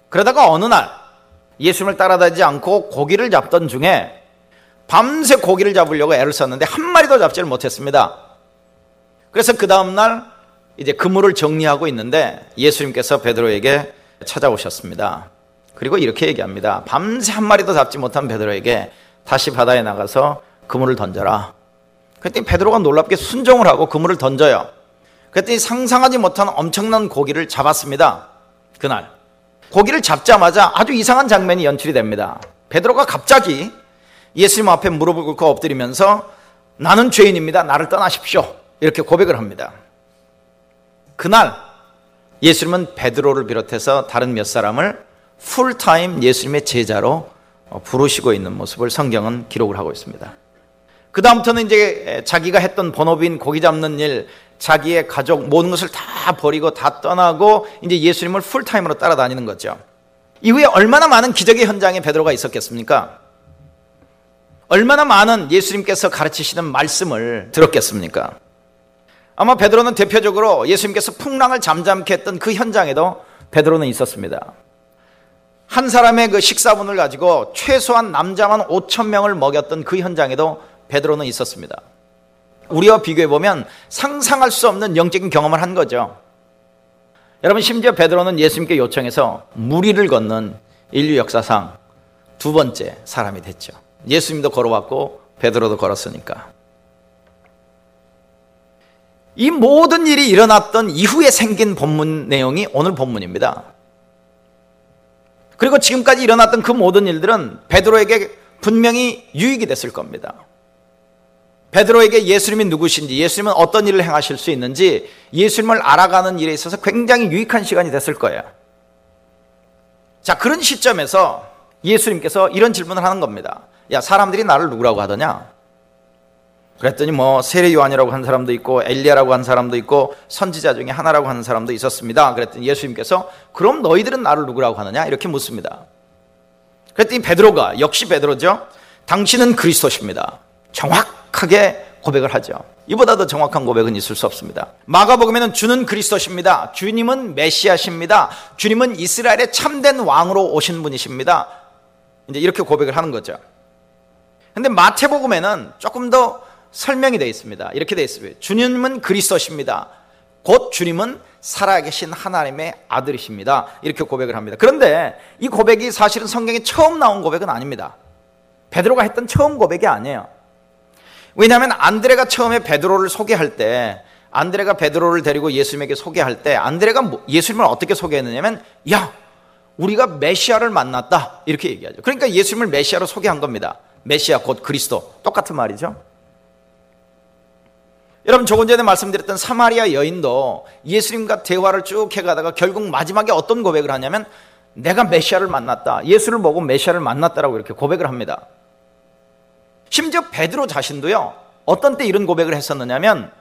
그러다가 어느 날 예수님을 따라다니지 않고 고기를 잡던 중에 밤새 고기를 잡으려고 애를 썼는데 한 마리도 잡지를 못했습니다. 그래서 그 다음날 이제 그물을 정리하고 있는데 예수님께서 베드로에게 찾아오셨습니다. 그리고 이렇게 얘기합니다. 밤새 한 마리도 잡지 못한 베드로에게 다시 바다에 나가서 그물을 던져라. 그랬더니 베드로가 놀랍게 순종을 하고 그물을 던져요. 그랬더니 상상하지 못한 엄청난 고기를 잡았습니다. 그날 고기를 잡자마자 아주 이상한 장면이 연출이 됩니다. 베드로가 갑자기 예수님 앞에 무릎을 꿇고 엎드리면서 나는 죄인입니다. 나를 떠나십시오. 이렇게 고백을 합니다. 그날 예수님은 베드로를 비롯해서 다른 몇 사람을 풀타임 예수님의 제자로 부르시고 있는 모습을 성경은 기록을 하고 있습니다. 그 다음부터는 이제 자기가 했던 번호빈 고기 잡는 일, 자기의 가족 모든 것을 다 버리고 다 떠나고 이제 예수님을 풀타임으로 따라다니는 거죠. 이후에 얼마나 많은 기적의 현장에 베드로가 있었겠습니까? 얼마나 많은 예수님께서 가르치시는 말씀을 들었겠습니까? 아마 베드로는 대표적으로 예수님께서 풍랑을 잠잠케 했던 그 현장에도 베드로는 있었습니다. 한 사람의 그 식사분을 가지고 최소한 남자만 오천 명을 먹였던 그 현장에도 베드로는 있었습니다. 우리와 비교해보면 상상할 수 없는 영적인 경험을 한 거죠. 여러분 심지어 베드로는 예수님께 요청해서 무리를 걷는 인류 역사상 두 번째 사람이 됐죠. 예수님도 걸어왔고 베드로도 걸었으니까. 이 모든 일이 일어났던 이후에 생긴 본문 내용이 오늘 본문입니다. 그리고 지금까지 일어났던 그 모든 일들은 베드로에게 분명히 유익이 됐을 겁니다. 베드로에게 예수님이 누구신지, 예수님은 어떤 일을 행하실 수 있는지, 예수님을 알아가는 일에 있어서 굉장히 유익한 시간이 됐을 거예요. 자, 그런 시점에서 예수님께서 이런 질문을 하는 겁니다. 야, 사람들이 나를 누구라고 하더냐? 그랬더니 뭐 세례 요한이라고 한 사람도 있고 엘리야라고 한 사람도 있고 선지자 중에 하나라고 하는 사람도 있었습니다. 그랬더니 예수님께서 그럼 너희들은 나를 누구라고 하느냐? 이렇게 묻습니다. 그랬더니 베드로가, 역시 베드로죠, 당신은 그리스도십니다. 정확하게 고백을 하죠. 이보다 더 정확한 고백은 있을 수 없습니다. 마가복음에는 주는 그리스도십니다. 주님은 메시아십니다. 주님은 이스라엘의 참된 왕으로 오신 분이십니다. 이제 이렇게 고백을 하는 거죠. 근데 마태복음에는 조금 더 설명이 되어 있습니다. 이렇게 되어 있습니다. 주님은 그리스도십니다. 곧 주님은 살아계신 하나님의 아들이십니다. 이렇게 고백을 합니다. 그런데 이 고백이 사실은 성경에 처음 나온 고백은 아닙니다. 베드로가 했던 처음 고백이 아니에요. 왜냐하면 안드레가 처음에 베드로를 소개할 때, 안드레가 베드로를 데리고 예수님에게 소개할 때 안드레가 예수님을 어떻게 소개했느냐면, 야, 우리가 메시아를 만났다, 이렇게 얘기하죠. 그러니까 예수님을 메시아로 소개한 겁니다. 메시아 곧 그리스도, 똑같은 말이죠. 여러분, 조금 전에 말씀드렸던 사마리아 여인도 예수님과 대화를 쭉 해가다가 결국 마지막에 어떤 고백을 하냐면, 내가 메시아를 만났다, 예수를 보고 메시아를 만났다라고 이렇게 고백을 합니다. 심지어 베드로 자신도요, 어떤 때 이런 고백을 했었느냐면,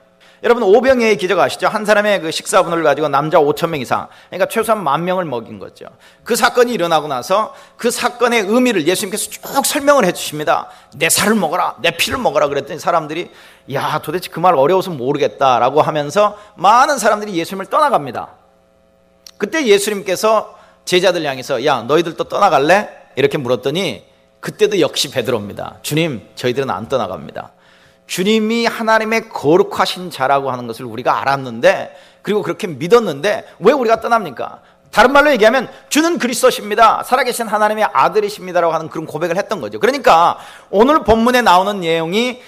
여러분 오병이어의 기적 아시죠? 한 사람의 그 식사분을 가지고 남자 오천 명 이상, 그러니까 최소한 만 명을 먹인 거죠. 그 사건이 일어나고 나서 그 사건의 의미를 예수님께서 쭉 설명을 해주십니다. 내 살을 먹어라, 내 피를 먹어라. 그랬더니 사람들이, 야, 도대체 그 말 어려워서 모르겠다라고 하면서 많은 사람들이 예수님을 떠나갑니다. 그때 예수님께서 제자들 향해서, 야, 너희들도 떠나갈래? 이렇게 물었더니 그때도 역시 베드로입니다. 주님, 저희들은 안 떠나갑니다. 주님이 하나님의 거룩하신 자라고 하는 것을 우리가 알았는데, 그리고 그렇게 믿었는데 왜 우리가 떠납니까? 다른 말로 얘기하면 주는 그리스도십니다, 살아계신 하나님의 아들이십니다라고 하는 그런 고백을 했던 거죠. 그러니까 오늘 본문에 나오는 내용이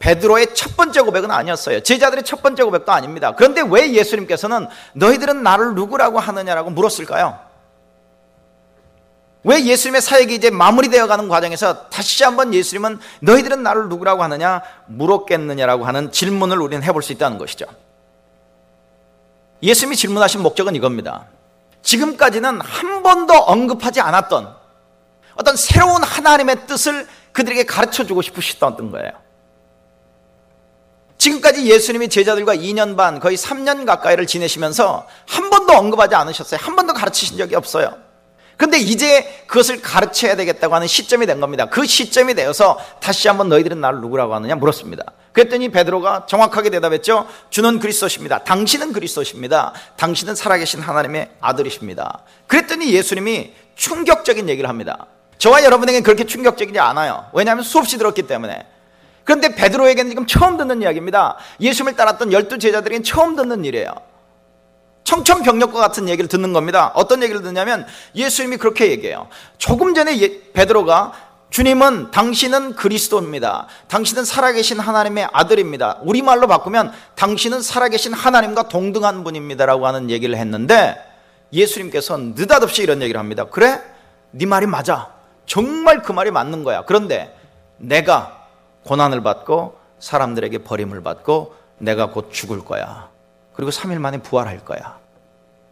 베드로의 첫 번째 고백은 아니었어요. 제자들의 첫 번째 고백도 아닙니다. 그런데 왜 예수님께서는 너희들은 나를 누구라고 하느냐라고 물었을까요? 왜 예수님의 사역이 이제 마무리되어 가는 과정에서 다시 한번 예수님은 너희들은 나를 누구라고 하느냐 물었겠느냐라고 하는 질문을 우리는 해볼 수 있다는 것이죠. 예수님이 질문하신 목적은 이겁니다. 지금까지는 한 번도 언급하지 않았던 어떤 새로운 하나님의 뜻을 그들에게 가르쳐주고 싶으셨던 거예요. 지금까지 예수님이 제자들과 이 년 반, 거의 삼 년 가까이를 지내시면서 한 번도 언급하지 않으셨어요. 한 번도 가르치신 적이 없어요. 근데 이제 그것을 가르쳐야 되겠다고 하는 시점이 된 겁니다. 그 시점이 되어서 다시 한번 너희들은 나를 누구라고 하느냐 물었습니다. 그랬더니 베드로가 정확하게 대답했죠. 주는 그리스도십니다. 당신은 그리스도십니다. 당신은 살아계신 하나님의 아들이십니다. 그랬더니 예수님이 충격적인 얘기를 합니다. 저와 여러분에게는 그렇게 충격적이지 않아요. 왜냐하면 수없이 들었기 때문에. 그런데 베드로에게는 지금 처음 듣는 이야기입니다. 예수님을 따랐던 열두 제자들에게는 처음 듣는 일이에요. 청천벽력과 같은 얘기를 듣는 겁니다. 어떤 얘기를 듣냐면 예수님이 그렇게 얘기해요. 조금 전에 예, 베드로가 주님은, 당신은 그리스도입니다. 당신은 살아계신 하나님의 아들입니다. 우리말로 바꾸면 당신은 살아계신 하나님과 동등한 분입니다 라고 하는 얘기를 했는데 예수님께서 느닷없이 이런 얘기를 합니다. 그래? 네 말이 맞아. 정말 그 말이 맞는 거야. 그런데 내가 고난을 받고 사람들에게 버림을 받고 내가 곧 죽을 거야. 그리고 삼 일 만에 부활할 거야.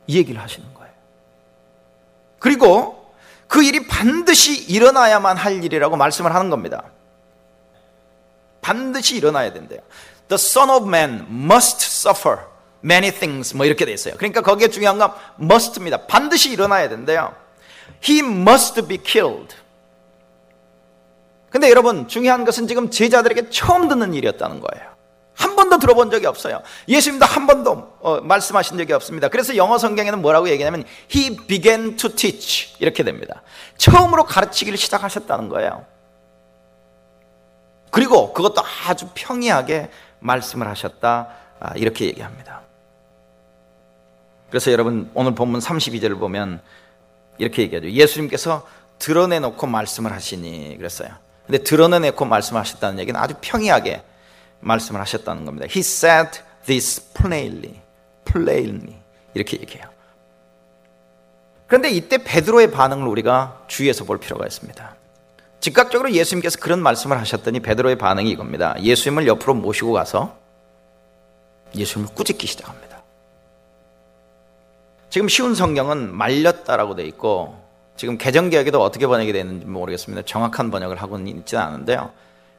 이 얘기를 하시는 거예요. 그리고 그 일이 반드시 일어나야만 할 일이라고 말씀을 하는 겁니다. 반드시 일어나야 된대요. The Son of Man must suffer many things, 뭐 이렇게 돼 있어요. 그러니까 거기에 중요한 건 must입니다. 반드시 일어나야 된대요. He must be killed. 근데 여러분, 중요한 것은 지금 제자들에게 처음 듣는 일이었다는 거예요. 한 번도 들어본 적이 없어요. 예수님도 한 번도 어, 말씀하신 적이 없습니다. 그래서 영어 성경에는 뭐라고 얘기하냐면 He began to teach, 이렇게 됩니다. 처음으로 가르치기를 시작하셨다는 거예요. 그리고 그것도 아주 평이하게 말씀을 하셨다, 아, 이렇게 얘기합니다. 그래서 여러분, 오늘 본문 삼십이 절을 보면 이렇게 얘기하죠. 예수님께서 드러내놓고 말씀을 하시니 그랬어요. 근데 드러내놓고 말씀하셨다는 얘기는 아주 평이하게 말씀을 하셨다는 겁니다. He said this plainly, plainly, 이렇게 얘기해요. 그런데 이때 베드로의 반응을 우리가 주의해서 볼 필요가 있습니다. 즉각적으로 예수님께서 그런 말씀을 하셨더니 베드로의 반응이 이겁니다. 예수님을 옆으로 모시고 가서 예수님을 꾸짖기 시작합니다. 지금 쉬운 성경은 말렸다라고 돼 있고 지금 개정개혁에도 어떻게 번역이 되는지 모르겠습니다. 정확한 번역을 하고는 있지는 않은데요.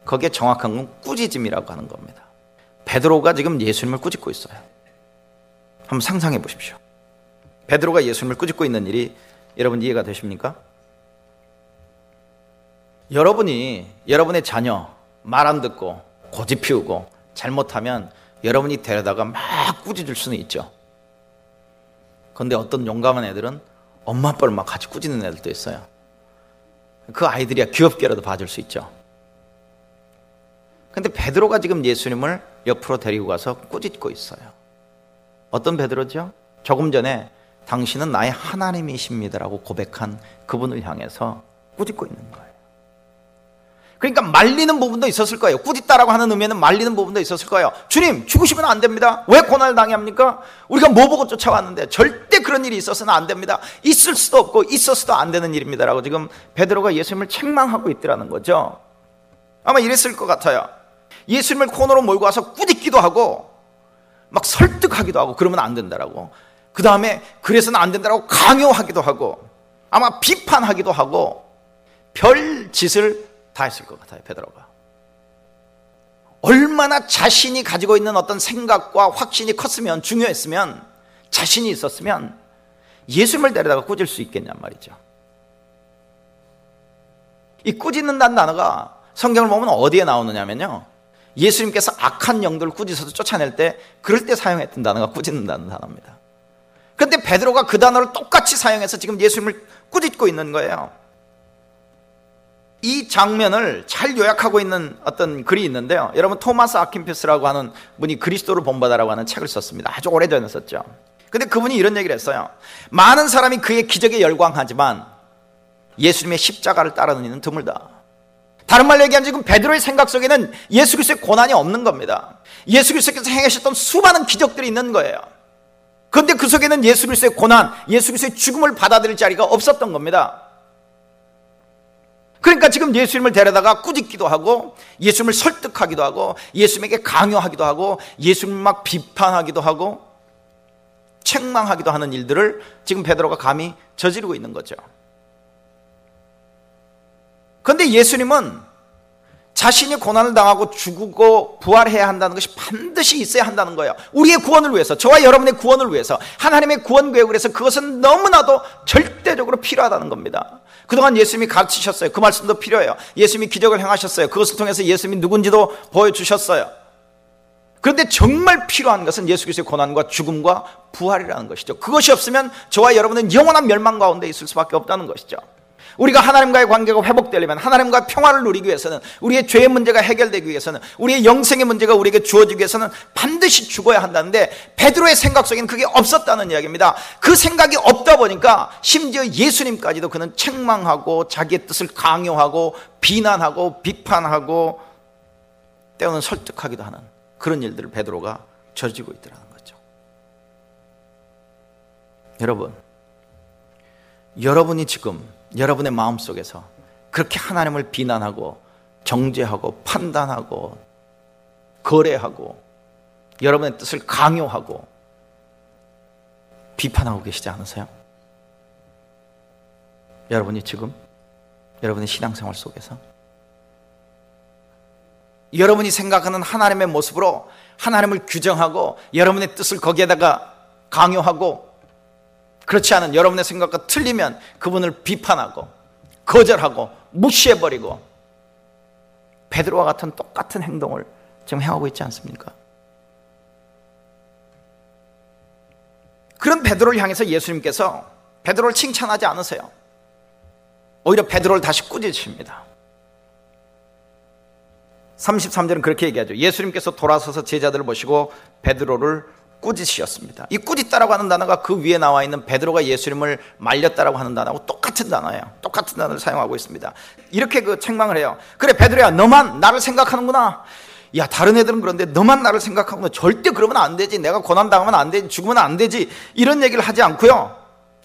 거기에 정확한 건 꾸짖음이라고 하는 겁니다. 베드로가 지금 예수님을 꾸짖고 있어요. 한번 상상해 보십시오. 베드로가 예수님을 꾸짖고 있는 일이 여러분 이해가 되십니까? 여러분이 여러분의 자녀 말 안 듣고 고집 피우고 잘못하면 여러분이 데려다가 막 꾸짖을 수는 있죠. 그런데 어떤 용감한 애들은 엄마 아빠를 막 같이 꾸짖는 애들도 있어요. 그 아이들이야 귀엽게라도 봐줄 수 있죠. 근데 베드로가 지금 예수님을 옆으로 데리고 가서 꾸짖고 있어요. 어떤 베드로죠? 조금 전에 당신은 나의 하나님이십니다라고 고백한 그분을 향해서 꾸짖고 있는 거예요. 그러니까 말리는 부분도 있었을 거예요. 꾸짖다라고 하는 의미에는 말리는 부분도 있었을 거예요. 주님, 죽으시면 안 됩니다. 왜 고난을 당해합니까? 우리가 뭐 보고 쫓아왔는데 절대 그런 일이 있어서는 안 됩니다. 있을 수도 없고 있어서도 안 되는 일입니다라고 지금 베드로가 예수님을 책망하고 있더라는 거죠. 아마 이랬을 것 같아요. 예수님을 코너로 몰고 와서 꾸짖기도 하고 막 설득하기도 하고 그러면 안 된다라고, 그 다음에 그래서는 안 된다라고 강요하기도 하고 아마 비판하기도 하고 별 짓을 다 했을 것 같아요. 베드로가 얼마나 자신이 가지고 있는 어떤 생각과 확신이 컸으면, 중요했으면, 자신이 있었으면 예수님을 데려다가 꾸질 수 있겠냔 말이죠. 이 꾸짖는다는 단어가 성경을 보면 어디에 나오느냐면요, 예수님께서 악한 영들을 꾸짖어서 쫓아낼 때 그럴 때 사용했던 단어가 꾸짖는다는 단어입니다. 그런데 베드로가 그 단어를 똑같이 사용해서 지금 예수님을 꾸짖고 있는 거예요. 이 장면을 잘 요약하고 있는 어떤 글이 있는데요, 여러분 토마스 아킨피스라고 하는 분이 그리스도를 본받아라고 하는 책을 썼습니다. 아주 오래전에 썼죠. 근데 그분이 이런 얘기를 했어요. 많은 사람이 그의 기적에 열광하지만 예수님의 십자가를 따르는 이는 드물다. 다른 말로 얘기하면 지금 베드로의 생각 속에는 예수 그리스도의 고난이 없는 겁니다. 예수 그리스도께서 행하셨던 수많은 기적들이 있는 거예요. 그런데 그 속에는 예수 그리스도의 고난, 예수 그리스도의 죽음을 받아들일 자리가 없었던 겁니다. 그러니까 지금 예수님을 데려다가 꾸짖기도 하고 예수님을 설득하기도 하고 예수님에게 강요하기도 하고 예수님을 막 비판하기도 하고 책망하기도 하는 일들을 지금 베드로가 감히 저지르고 있는 거죠. 그런데 예수님은 자신이 고난을 당하고 죽고 부활해야 한다는 것이 반드시 있어야 한다는 거예요. 우리의 구원을 위해서, 저와 여러분의 구원을 위해서, 하나님의 구원 계획을 위해서 그것은 너무나도 절대적으로 필요하다는 겁니다. 그동안 예수님이 가르치셨어요. 그 말씀도 필요해요. 예수님이 기적을 행하셨어요. 그것을 통해서 예수님이 누군지도 보여주셨어요. 그런데 정말 필요한 것은 예수 그리스도의 고난과 죽음과 부활이라는 것이죠. 그것이 없으면 저와 여러분은 영원한 멸망 가운데 있을 수밖에 없다는 것이죠. 우리가 하나님과의 관계가 회복되려면, 하나님과의 평화를 누리기 위해서는, 우리의 죄의 문제가 해결되기 위해서는, 우리의 영생의 문제가 우리에게 주어지기 위해서는 반드시 죽어야 한다는데 베드로의 생각 속에는 그게 없었다는 이야기입니다. 그 생각이 없다 보니까 심지어 예수님까지도 그는 책망하고 자기의 뜻을 강요하고 비난하고 비판하고 때로는 설득하기도 하는 그런 일들을 베드로가 저지르고 있더라는 거죠. 여러분, 여러분이 지금 여러분의 마음속에서 그렇게 하나님을 비난하고 정죄하고 판단하고 거래하고 여러분의 뜻을 강요하고 비판하고 계시지 않으세요? 여러분이 지금 여러분의 신앙생활 속에서 여러분이 생각하는 하나님의 모습으로 하나님을 규정하고 여러분의 뜻을 거기에다가 강요하고, 그렇지 않은 여러분의 생각과 틀리면 그분을 비판하고 거절하고 무시해버리고 베드로와 같은 똑같은 행동을 지금 행하고 있지 않습니까? 그런 베드로를 향해서 예수님께서 베드로를 칭찬하지 않으세요. 오히려 베드로를 다시 꾸짖으십니다. 삼십삼 절은 그렇게 얘기하죠. 예수님께서 돌아서서 제자들을 보시고 베드로를 꾸짖으셨습니다. 이 꾸짖다라고 하는 단어가 그 위에 나와 있는 베드로가 예수님을 말렸다라고 하는 단어하고 똑같은 단어예요. 똑같은 단어를 사용하고 있습니다. 이렇게 그 책망을 해요. 그래 베드로야, 너만 나를 생각하는구나. 야, 다른 애들은 그런데 너만 나를 생각하구나. 절대 그러면 안 되지. 내가 고난당하면 안 되지. 죽으면 안 되지. 이런 얘기를 하지 않고요,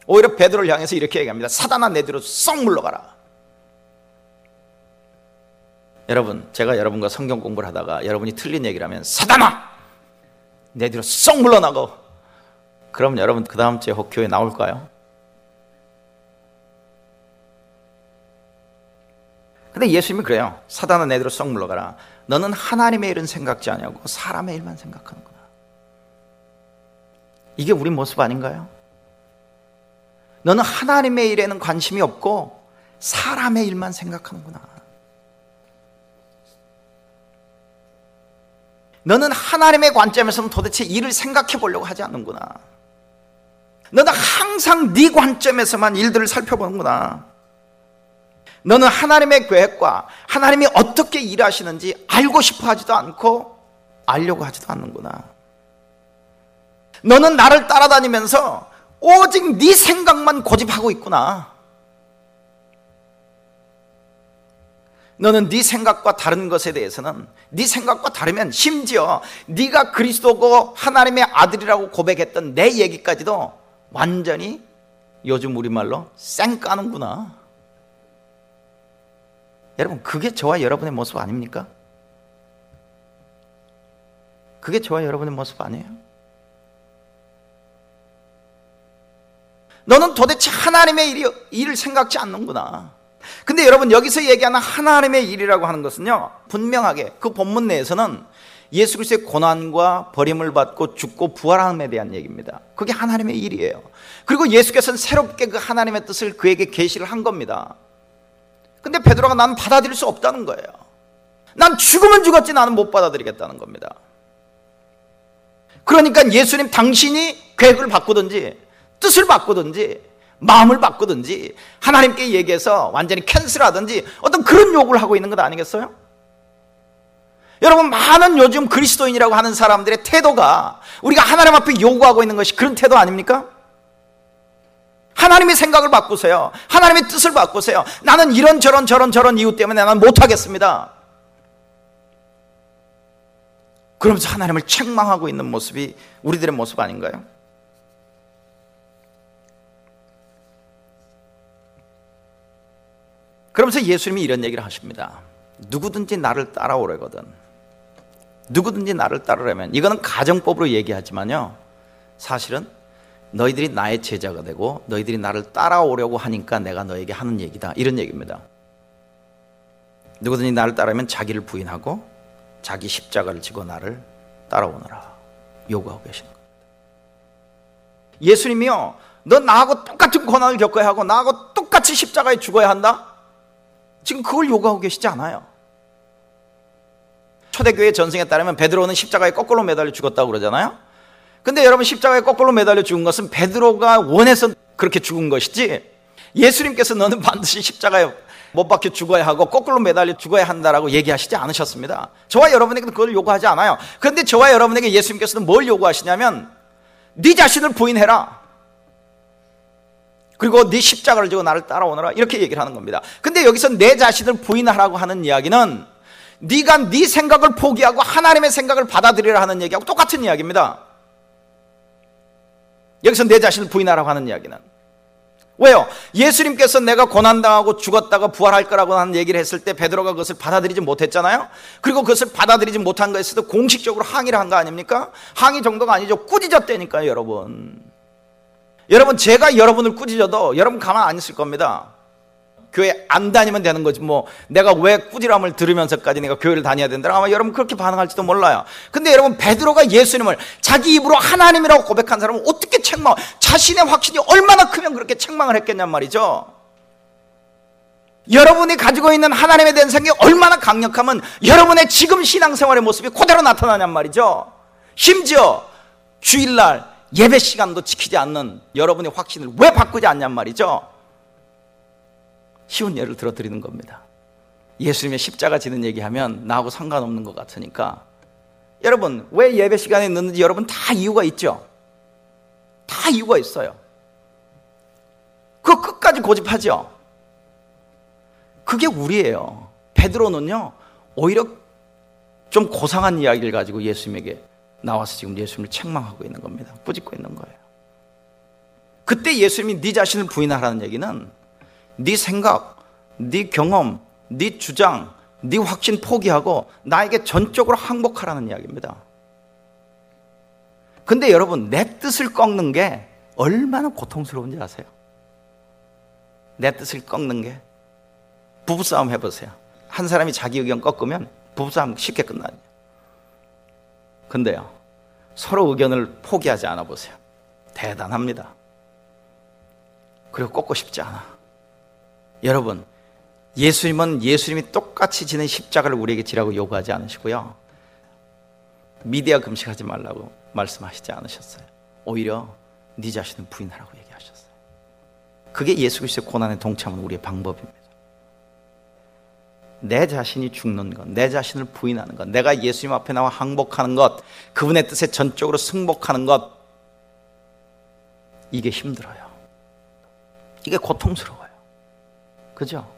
오히려 베드로를 향해서 이렇게 얘기합니다. 사단아, 내 뒤로 쏙 물러가라. 여러분, 제가 여러분과 성경 공부를 하다가 여러분이 틀린 얘기를 하면 사단아! 내 뒤로 쏙 물러나고, 그럼 여러분 그 다음 주에 혹 교회 나올까요? 근데 예수님이 그래요. 사단은 애들로 썩 물러가라. 너는 하나님의 일은 생각지 아니하고 사람의 일만 생각하는구나. 이게 우리 모습 아닌가요? 너는 하나님의 일에는 관심이 없고 사람의 일만 생각하는구나. 너는 하나님의 관점에서는 도대체 일을 생각해 보려고 하지 않는구나. 너는 항상 네 관점에서만 일들을 살펴보는구나. 너는 하나님의 계획과 하나님이 어떻게 일하시는지 알고 싶어 하지도 않고 알려고 하지도 않는구나. 너는 나를 따라다니면서 오직 네 생각만 고집하고 있구나. 너는 네 생각과 다른 것에 대해서는 네 생각과 다르면 심지어 네가 그리스도고 하나님의 아들이라고 고백했던 내 얘기까지도 완전히 요즘 우리말로 쌩 까는구나. 여러분, 그게 저와 여러분의 모습 아닙니까? 그게 저와 여러분의 모습 아니에요? 너는 도대체 하나님의 일이, 일을 생각지 않는구나. 근데 여러분, 여기서 얘기하는 하나님의 일이라고 하는 것은요, 분명하게 그 본문 내에서는 예수 그리스도의 고난과 버림을 받고 죽고 부활함에 대한 얘기입니다. 그게 하나님의 일이에요. 그리고 예수께서는 새롭게 그 하나님의 뜻을 그에게 계시를 한 겁니다. 근데 베드로가 난 받아들일 수 없다는 거예요. 난 죽으면 죽었지 나는 못 받아들이겠다는 겁니다. 그러니까 예수님 당신이 계획을 바꾸든지 뜻을 바꾸든지 마음을 바꾸든지 하나님께 얘기해서 완전히 캔슬하든지 어떤 그런 요구를 하고 있는 것 아니겠어요? 여러분, 많은 요즘 그리스도인이라고 하는 사람들의 태도가 우리가 하나님 앞에 요구하고 있는 것이 그런 태도 아닙니까? 하나님의 생각을 바꾸세요. 하나님의 뜻을 바꾸세요. 나는 이런 저런 저런 저런 이유 때문에 나는 못하겠습니다. 그러면서 하나님을 책망하고 있는 모습이 우리들의 모습 아닌가요? 그러면서 예수님이 이런 얘기를 하십니다. 누구든지 나를 따라오려거든. 누구든지 나를 따르려면, 이거는 가정법으로 얘기하지만요, 사실은 너희들이 나의 제자가 되고 너희들이 나를 따라오려고 하니까 내가 너에게 하는 얘기다, 이런 얘기입니다. 누구든지 나를 따르면 자기를 부인하고 자기 십자가를 지고 나를 따라오너라 요구하고 계시는 겁니다. 예수님이요, 너 나하고 똑같은 고난을 겪어야 하고 나하고 똑같이 십자가에 죽어야 한다? 지금 그걸 요구하고 계시지 않아요. 초대교회 전승에 따르면 베드로는 십자가에 거꾸로 매달려 죽었다고 그러잖아요. 근데 여러분, 십자가에 거꾸로 매달려 죽은 것은 베드로가 원해서 그렇게 죽은 것이지, 예수님께서 너는 반드시 십자가에 못 박혀 죽어야 하고 거꾸로 매달려 죽어야 한다라고 얘기하시지 않으셨습니다. 저와 여러분에게 그걸 요구하지 않아요. 그런데 저와 여러분에게 예수님께서는 뭘 요구하시냐면, 네 자신을 부인해라, 그리고 네 십자가를 지고 나를 따라오너라, 이렇게 얘기를 하는 겁니다. 근데 여기서 내 자신을 부인하라고 하는 이야기는 네가 네 생각을 포기하고 하나님의 생각을 받아들이라 하는 얘기하고 똑같은 이야기입니다. 여기서 내 자신을 부인하라고 하는 이야기는 왜요? 예수님께서 내가 고난당하고 죽었다가 부활할 거라고 하는 얘기를 했을 때 베드로가 그것을 받아들이지 못했잖아요. 그리고 그것을 받아들이지 못한 것에서도 공식적으로 항의를 한 거 아닙니까? 항의 정도가 아니죠. 꾸짖었다니까요. 여러분, 여러분, 제가 여러분을 꾸짖어도 여러분 가만 안 있을 겁니다. 교회 안 다니면 되는 거지 뭐 내가 왜 꾸지람을 들으면서까지 내가 교회를 다녀야 된다, 아마 여러분 그렇게 반응할지도 몰라요. 근데 여러분, 베드로가 예수님을 자기 입으로 하나님이라고 고백한 사람은 어떻게 책망, 자신의 확신이 얼마나 크면 그렇게 책망을 했겠냔 말이죠. 여러분이 가지고 있는 하나님에 대한 생각이 얼마나 강력하면 여러분의 지금 신앙생활의 모습이 그대로 나타나냔 말이죠. 심지어 주일날 예배 시간도 지키지 않는 여러분의 확신을 왜 바꾸지 않냔 말이죠. 쉬운 예를 들어 드리는 겁니다. 예수님의 십자가 지는 얘기하면 나하고 상관없는 것 같으니까, 여러분 왜 예배 시간에 넣는지 여러분 다 이유가 있죠? 다 이유가 있어요. 그거 끝까지 고집하죠? 그게 우리예요. 베드로는요, 오히려 좀 고상한 이야기를 가지고 예수님에게 나와서 지금 예수님을 책망하고 있는 겁니다. 꾸짖고 있는 거예요. 그때 예수님이 네 자신을 부인하라는 얘기는 네 생각, 네 경험, 네 주장, 네 확신 포기하고 나에게 전적으로 항복하라는 이야기입니다. 근데 여러분, 내 뜻을 꺾는 게 얼마나 고통스러운지 아세요? 내 뜻을 꺾는 게 부부싸움 해보세요. 한 사람이 자기 의견 꺾으면 부부싸움 쉽게 끝나요. 근데요, 서로 의견을 포기하지 않아 보세요. 대단합니다. 그리고 꺾고 싶지 않아. 여러분, 예수님은 예수님이 똑같이 지는 십자가를 우리에게 지라고 요구하지 않으시고요, 미디어 금식하지 말라고 말씀하시지 않으셨어요. 오히려 네 자신을 부인하라고 얘기하셨어요. 그게 예수 그리스도의 고난에 동참하는 우리의 방법입니다. 내 자신이 죽는 것, 내 자신을 부인하는 것, 내가 예수님 앞에 나와 항복하는 것, 그분의 뜻에 전적으로 승복하는 것, 이게 힘들어요. 이게 고통스러워요. 그죠?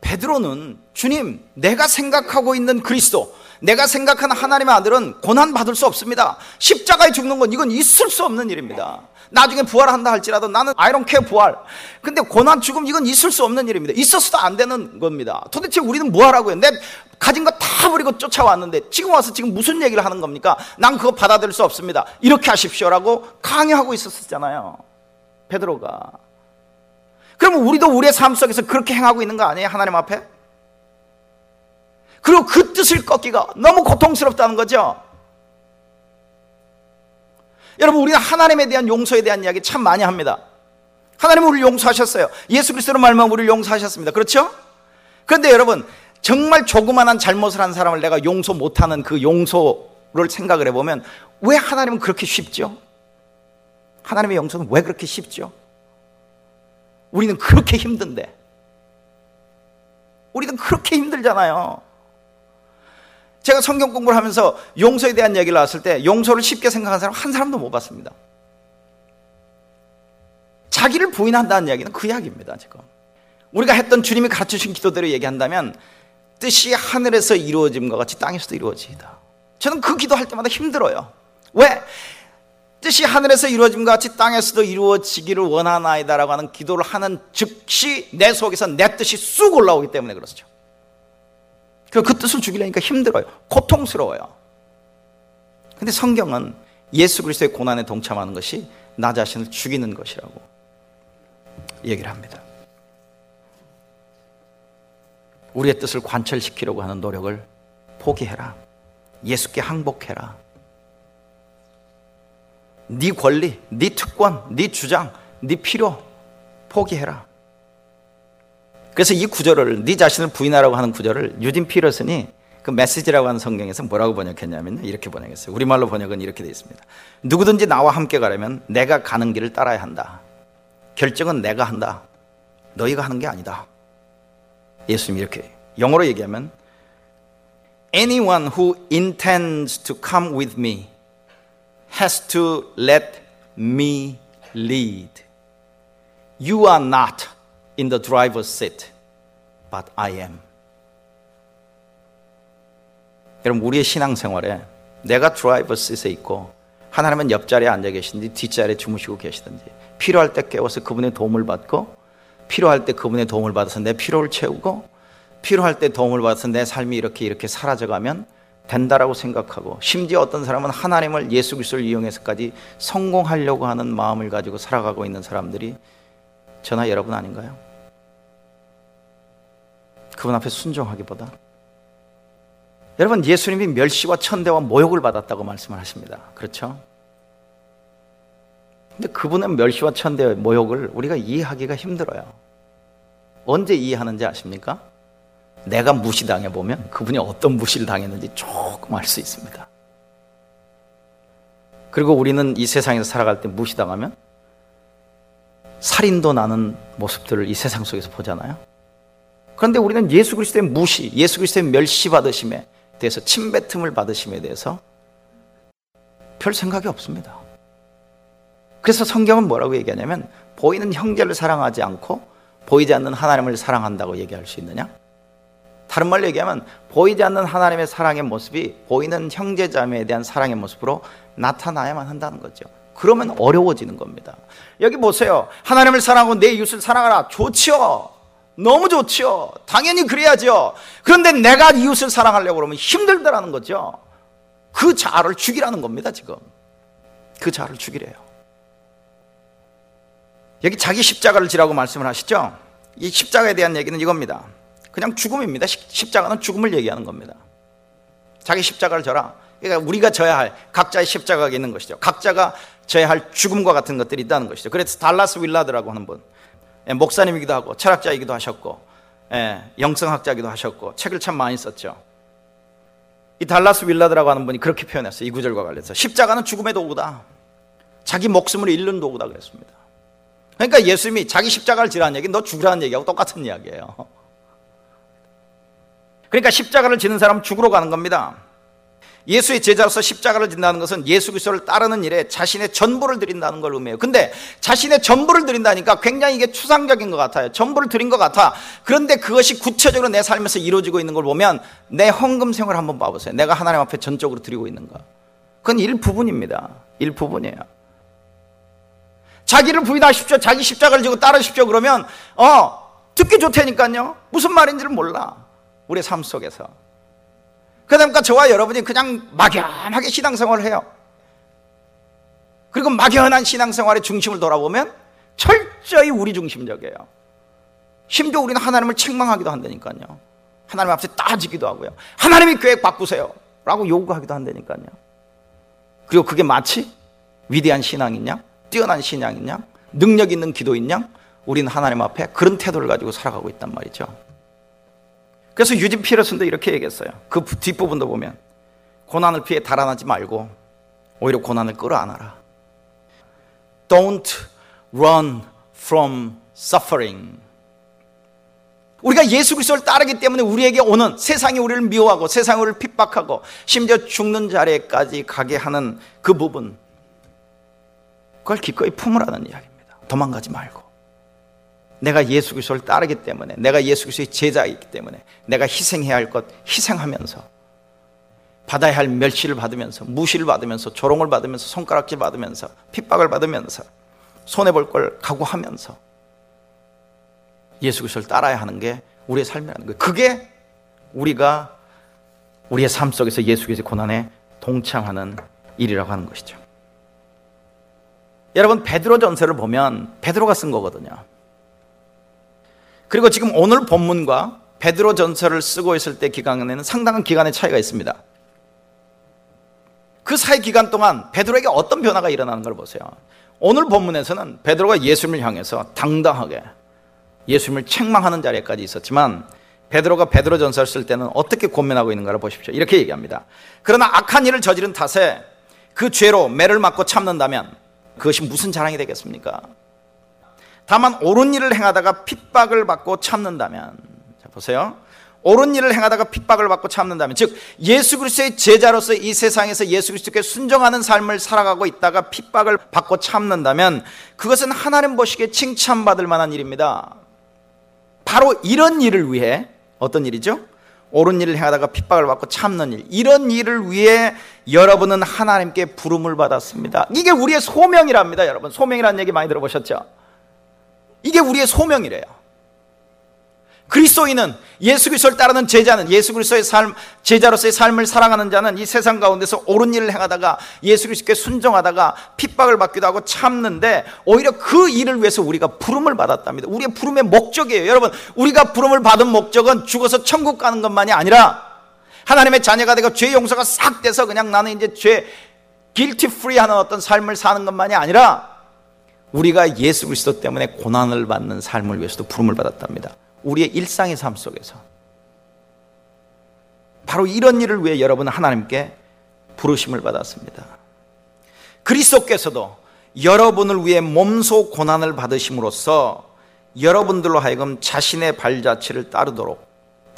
베드로는 주님, 내가 생각하고 있는 그리스도, 내가 생각하는 하나님의 아들은 고난받을 수 없습니다. 십자가에 죽는 건 이건 있을 수 없는 일입니다. 나중에 부활한다 할지라도 나는 I don't care 부활. 근데 고난, 죽음, 이건 있을 수 없는 일입니다. 있었어도 안 되는 겁니다. 도대체 우리는 뭐 하라고요? 내 가진 거 다 버리고 쫓아왔는데 지금 와서 지금 무슨 얘기를 하는 겁니까? 난 그거 받아들일 수 없습니다. 이렇게 하십시오라고 강요하고 있었잖아요, 베드로가. 그러면 우리도 우리의 삶 속에서 그렇게 행하고 있는 거 아니에요, 하나님 앞에? 그리고 그 뜻을 꺾기가 너무 고통스럽다는 거죠. 여러분, 우리는 하나님에 대한 용서에 대한 이야기 참 많이 합니다. 하나님은 우리를 용서하셨어요. 예수 그리스도로 말미암아 우리를 용서하셨습니다. 그렇죠? 그런데 여러분, 정말 조그만한 잘못을 한 사람을 내가 용서 못하는 그 용서를 생각을 해보면 왜 하나님은 그렇게 쉽죠? 하나님의 용서는 왜 그렇게 쉽죠? 우리는 그렇게 힘든데, 우리는 그렇게 힘들잖아요. 제가 성경 공부를 하면서 용서에 대한 얘기를 나왔을 때 용서를 쉽게 생각하는 사람 한 사람도 못 봤습니다. 자기를 부인한다는 이야기는 그 이야기입니다. 지금 우리가 했던 주님이 가르쳐주신 기도대로 얘기한다면, 뜻이 하늘에서 이루어짐과 같이 땅에서도 이루어지이다. 저는 그 기도할 때마다 힘들어요. 왜? 뜻이 하늘에서 이루어짐과 같이 땅에서도 이루어지기를 원하나이다 라고 하는 기도를 하는 즉시 내 속에서 내 뜻이 쑥 올라오기 때문에 그렇죠. 그 뜻을 죽이려니까 힘들어요. 고통스러워요. 근데 성경은 예수 그리스도의 고난에 동참하는 것이 나 자신을 죽이는 것이라고 얘기를 합니다. 우리의 뜻을 관철시키려고 하는 노력을 포기해라. 예수께 항복해라. 네 권리, 네 특권, 네 주장, 네 필요 포기해라. 그래서 이 구절을, 네 자신을 부인하라고 하는 구절을 유진 피터슨이 그 메시지라고 하는 성경에서 뭐라고 번역했냐면요, 이렇게 번역했어요. 우리말로 번역은 이렇게 되어 있습니다. 누구든지 나와 함께 가려면 내가 가는 길을 따라야 한다. 결정은 내가 한다. 너희가 하는 게 아니다. 예수님이 이렇게 영어로 얘기하면 Anyone who intends to come with me has to let me lead. You are not in the driver's seat, but I am. 여러분, 우리의 신앙생활에 내가 드라이버 시트에 있고 하나님은 옆자리에 앉아 계신지 뒷자리에 주무시고 계시든지, 필요할 때 깨워서 그분의 도움을 받고, 필요할 때 그분의 도움을 받아서 내 필요를 채우고, 필요할 때 도움을 받아서 내 삶이 이렇게 이렇게 사라져가면 된다라고 생각하고, 심지어 어떤 사람은 하나님을 예수 그리스도를 이용해서까지 성공하려고 하는 마음을 가지고 살아가고 있는 사람들이 저나 여러분 아닌가요? 그분 앞에 순종하기보다. 여러분, 예수님이 멸시와 천대와 모욕을 받았다고 말씀을 하십니다. 그렇죠? 근데 그분의 멸시와 천대, 모욕을 우리가 이해하기가 힘들어요. 언제 이해하는지 아십니까? 내가 무시당해보면 그분이 어떤 무시를 당했는지 조금 알 수 있습니다. 그리고 우리는 이 세상에서 살아갈 때 무시당하면 살인도 나는 모습들을 이 세상 속에서 보잖아요. 그런데 우리는 예수 그리스도의 무시, 예수 그리스도의 멸시받으심에 대해서, 침뱉음을 받으심에 대해서 별 생각이 없습니다. 그래서 성경은 뭐라고 얘기하냐면, 보이는 형제를 사랑하지 않고 보이지 않는 하나님을 사랑한다고 얘기할 수 있느냐? 다른 말로 얘기하면 보이지 않는 하나님의 사랑의 모습이 보이는 형제자매에 대한 사랑의 모습으로 나타나야만 한다는 거죠. 그러면 어려워지는 겁니다. 여기 보세요. 하나님을 사랑하고 내 이웃을 사랑하라. 좋지요. 너무 좋지요. 당연히 그래야죠. 그런데 내가 이웃을 사랑하려고 그러면 힘들다라는 거죠. 그 자아를 죽이라는 겁니다, 지금. 그 자아를 죽이래요. 여기 자기 십자가를 지라고 말씀을 하시죠. 이 십자가에 대한 얘기는 이겁니다. 그냥 죽음입니다. 십자가는 죽음을 얘기하는 겁니다. 자기 십자가를 져라. 그러니까 우리가 져야 할 각자의 십자가가 있는 것이죠. 각자가 져야 할 죽음과 같은 것들이 있다는 것이죠. 그래서 달라스 윌라드라고 하는 분, 목사님이기도 하고 철학자이기도 하셨고 영성학자이기도 하셨고 책을 참 많이 썼죠. 이 달라스 윌라드라고 하는 분이 그렇게 표현했어요. 이 구절과 관련해서 십자가는 죽음의 도구다. 자기 목숨을 잃는 도구다 그랬습니다. 그러니까 예수님이 자기 십자가를 지라는 얘기는 너 죽으라는 얘기하고 똑같은 이야기예요. 그러니까 십자가를 지는 사람은 죽으러 가는 겁니다. 예수의 제자로서 십자가를 진다는 것은 예수 그리스도를 따르는 일에 자신의 전부를 드린다는 걸 의미해요. 근데 자신의 전부를 드린다니까 굉장히 이게 추상적인 것 같아요. 전부를 드린 것 같아. 그런데 그것이 구체적으로 내 삶에서 이루어지고 있는 걸 보면 내 헌금 생활을 한번 봐보세요. 내가 하나님 앞에 전적으로 드리고 있는가. 그건 일부분입니다. 일부분이에요. 자기를 부인하십시오. 자기 십자가를 지고 따르십시오. 그러면 어 듣기 좋다니까요. 무슨 말인지를 몰라. 우리의 삶 속에서. 그러니까 저와 여러분이 그냥 막연하게 신앙생활을 해요. 그리고 막연한 신앙생활의 중심을 돌아보면 철저히 우리 중심적이에요. 심지어 우리는 하나님을 책망하기도 한다니까요. 하나님 앞에 따지기도 하고요. 하나님이 계획 바꾸세요 라고 요구하기도 한다니까요. 그리고 그게 마치 위대한 신앙이냐, 뛰어난 신앙이냐, 능력 있는 기도이냐, 우리는 하나님 앞에 그런 태도를 가지고 살아가고 있단 말이죠. 그래서 유진 피터슨도 이렇게 얘기했어요. 그 뒷부분도 보면 고난을 피해 달아나지 말고 오히려 고난을 끌어안아라. Don't run from suffering. 우리가 예수 그리스도를 따르기 때문에 우리에게 오는 세상이 우리를 미워하고 세상이 우리를 핍박하고 심지어 죽는 자리까지 가게 하는 그 부분, 그걸 기꺼이 품으라는 이야기입니다. 도망가지 말고. 내가 예수 그리스도를 따르기 때문에, 내가 예수 그리스도의 제자이기 때문에 내가 희생해야 할 것 희생하면서, 받아야 할 멸시를 받으면서, 무시를 받으면서, 조롱을 받으면서, 손가락질 받으면서, 핍박을 받으면서, 손해볼 걸 각오하면서 예수 그리스도를 따라야 하는 게 우리의 삶이라는 거예요. 그게 우리가 우리의 삶 속에서 예수 그리스도의 고난에 동참하는 일이라고 하는 것이죠. 여러분, 베드로전서를 보면 베드로가 쓴 거거든요. 그리고 지금 오늘 본문과 베드로 전서를 쓰고 있을 때 기간에는 상당한 기간의 차이가 있습니다. 그 사이 기간 동안 베드로에게 어떤 변화가 일어나는 걸 보세요. 오늘 본문에서는 베드로가 예수님을 향해서 당당하게 예수님을 책망하는 자리까지 있었지만, 베드로가 베드로 전서를 쓸 때는 어떻게 고민하고 있는가를 보십시오. 이렇게 얘기합니다. 그러나 악한 일을 저지른 탓에 그 죄로 매를 맞고 참는다면 그것이 무슨 자랑이 되겠습니까? 다만 옳은 일을 행하다가 핍박을 받고 참는다면, 자 보세요. 옳은 일을 행하다가 핍박을 받고 참는다면, 즉 예수 그리스도의 제자로서 이 세상에서 예수 그리스도께 순종하는 삶을 살아가고 있다가 핍박을 받고 참는다면 그것은 하나님 보시기에 칭찬받을 만한 일입니다. 바로 이런 일을 위해, 어떤 일이죠? 옳은 일을 행하다가 핍박을 받고 참는 일, 이런 일을 위해 여러분은 하나님께 부름을 받았습니다. 이게 우리의 소명이랍니다. 여러분, 소명이라는 얘기 많이 들어보셨죠? 이게 우리의 소명이래요. 그리스도인은, 예수 그리스도를 따르는 제자는, 예수 그리스도의 삶, 제자로서의 삶을 살아가는 자는 이 세상 가운데서 옳은 일을 행하다가 예수 그리스도께 순종하다가 핍박을 받기도 하고 참는데, 오히려 그 일을 위해서 우리가 부름을 받았답니다. 우리의 부름의 목적이에요. 여러분, 우리가 부름을 받은 목적은 죽어서 천국 가는 것만이 아니라 하나님의 자녀가 되고 죄 용서가 싹 돼서 그냥 나는 이제 죄 guilty free 하는 어떤 삶을 사는 것만이 아니라 우리가 예수 그리스도 때문에 고난을 받는 삶을 위해서도 부름을 받았답니다. 우리의 일상의 삶 속에서 바로 이런 일을 위해 여러분은 하나님께 부르심을 받았습니다. 그리스도께서도 여러분을 위해 몸소 고난을 받으심으로써 여러분들로 하여금 자신의 발자취를 따르도록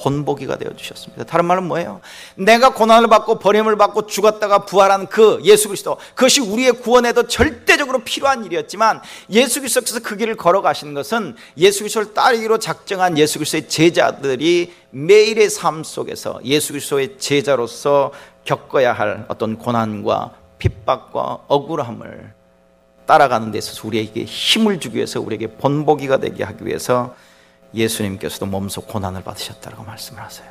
본보기가 되어주셨습니다. 다른 말은 뭐예요? 내가 고난을 받고 버림을 받고 죽었다가 부활한 그 예수 그리스도, 그것이 우리의 구원에도 절대적으로 필요한 일이었지만 예수 그리스도께서 그 길을 걸어가신 것은 예수 그리스도를 따르기로 작정한 예수 그리스도의 제자들이 매일의 삶 속에서 예수 그리스도의 제자로서 겪어야 할 어떤 고난과 핍박과 억울함을 따라가는 데 있어서 우리에게 힘을 주기 위해서, 우리에게 본보기가 되게 하기 위해서 예수님께서도 몸소 고난을 받으셨다고 말씀을 하세요.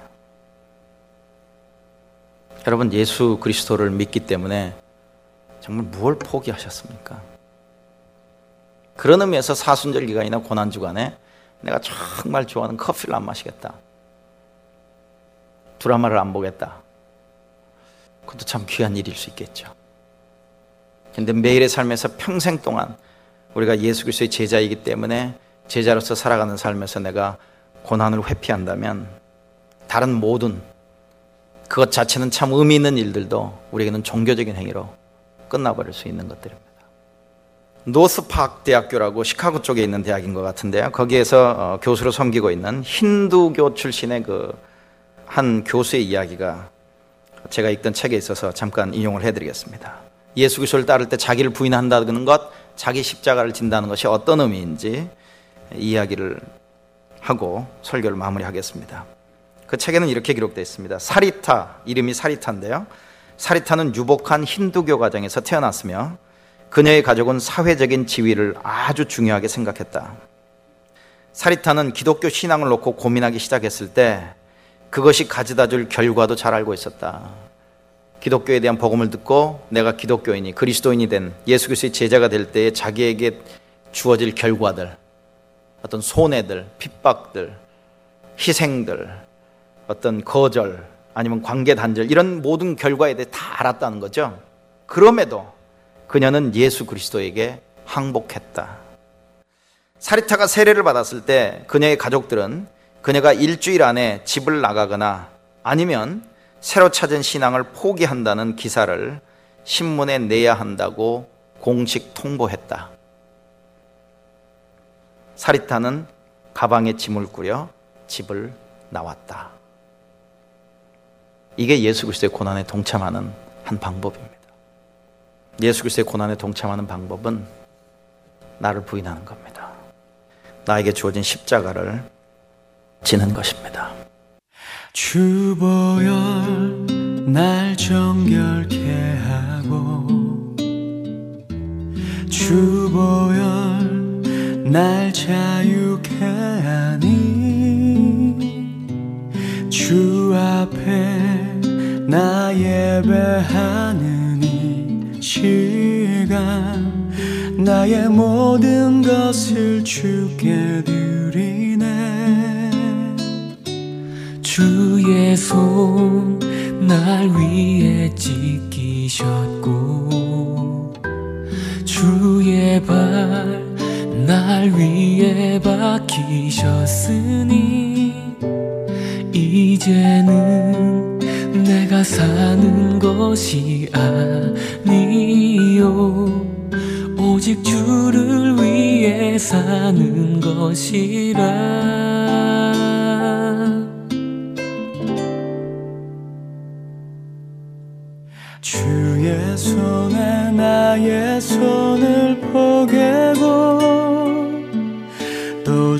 여러분, 예수 그리스도를 믿기 때문에 정말 무엇을 포기하셨습니까? 그런 의미에서 사순절 기간이나 고난주간에 내가 정말 좋아하는 커피를 안 마시겠다, 드라마를 안 보겠다, 그것도 참 귀한 일일 수 있겠죠. 그런데 매일의 삶에서 평생 동안 우리가 예수 그리스도의 제자이기 때문에 제자로서 살아가는 삶에서 내가 고난을 회피한다면 다른 모든 그것 자체는 참 의미 있는 일들도 우리에게는 종교적인 행위로 끝나버릴 수 있는 것들입니다. 노스팍 대학교라고 시카고 쪽에 있는 대학인 것 같은데요, 거기에서 교수로 섬기고 있는 힌두교 출신의 그 한 교수의 이야기가 제가 읽던 책에 있어서 잠깐 인용을 해드리겠습니다. 예수 그리스도를 따를 때 자기를 부인한다는 것, 자기 십자가를 진다는 것이 어떤 의미인지 이야기를 하고 설교를 마무리하겠습니다. 그 책에는 이렇게 기록되어 있습니다. 사리타, 이름이 사리타인데요, 사리타는 유복한 힌두교 가정에서 태어났으며 그녀의 가족은 사회적인 지위를 아주 중요하게 생각했다. 사리타는 기독교 신앙을 놓고 고민하기 시작했을 때 그것이 가져다줄 결과도 잘 알고 있었다. 기독교에 대한 복음을 듣고 내가 기독교인이, 그리스도인이 된 예수 그리스도의 제자가 될 때에 자기에게 주어질 결과들, 어떤 손해들, 핍박들, 희생들, 어떤 거절, 아니면 관계 단절, 이런 모든 결과에 대해 다 알았다는 거죠. 그럼에도 그녀는 예수 그리스도에게 항복했다. 사리타가 세례를 받았을 때 그녀의 가족들은 그녀가 일주일 안에 집을 나가거나 아니면 새로 찾은 신앙을 포기한다는 기사를 신문에 내야 한다고 공식 통보했다. 사리타는 가방에 짐을 꾸려 집을 나왔다. 이게 예수 그리스도의 고난에 동참하는 한 방법입니다. 예수 그리스도의 고난에 동참하는 방법은 나를 부인하는 겁니다. 나에게 주어진 십자가를 지는 것입니다. 주 보혈 날 정결케 하고, 주 보혈 날 자유케 하니, 주 앞에 나 예배하는 시간 나의 모든 것을 주께 드리네. 주의 손 날 위에 찢기셨고, 주의 발 날 위에 박히셨으니, 이제는 내가 사는 것이 아니요, 오직 주를 위해 사는 것이라. 주의 손에 나의 손을 포개고, 또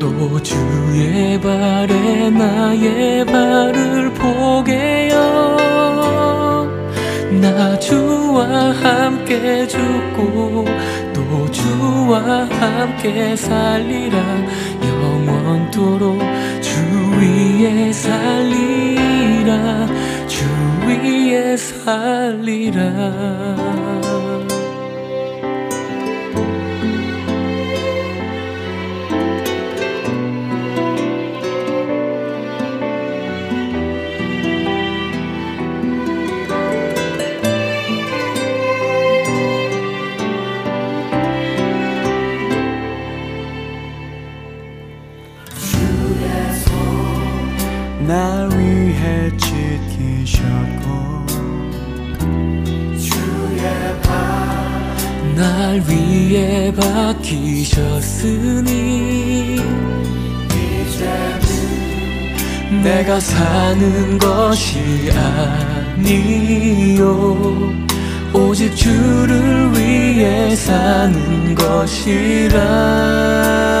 또 주의 발에 나의 발을 포개요. 나 주와 함께 죽고 또 주와 함께 살리라, 영원토록 주 위에 살리라, 주 위에 살리라. 날 위해 찢기셨고, 주의 발 날 위해 박히셨으니, 이제는 내가 사는 것이 아니요, 오직 주를 위해 사는 것이라.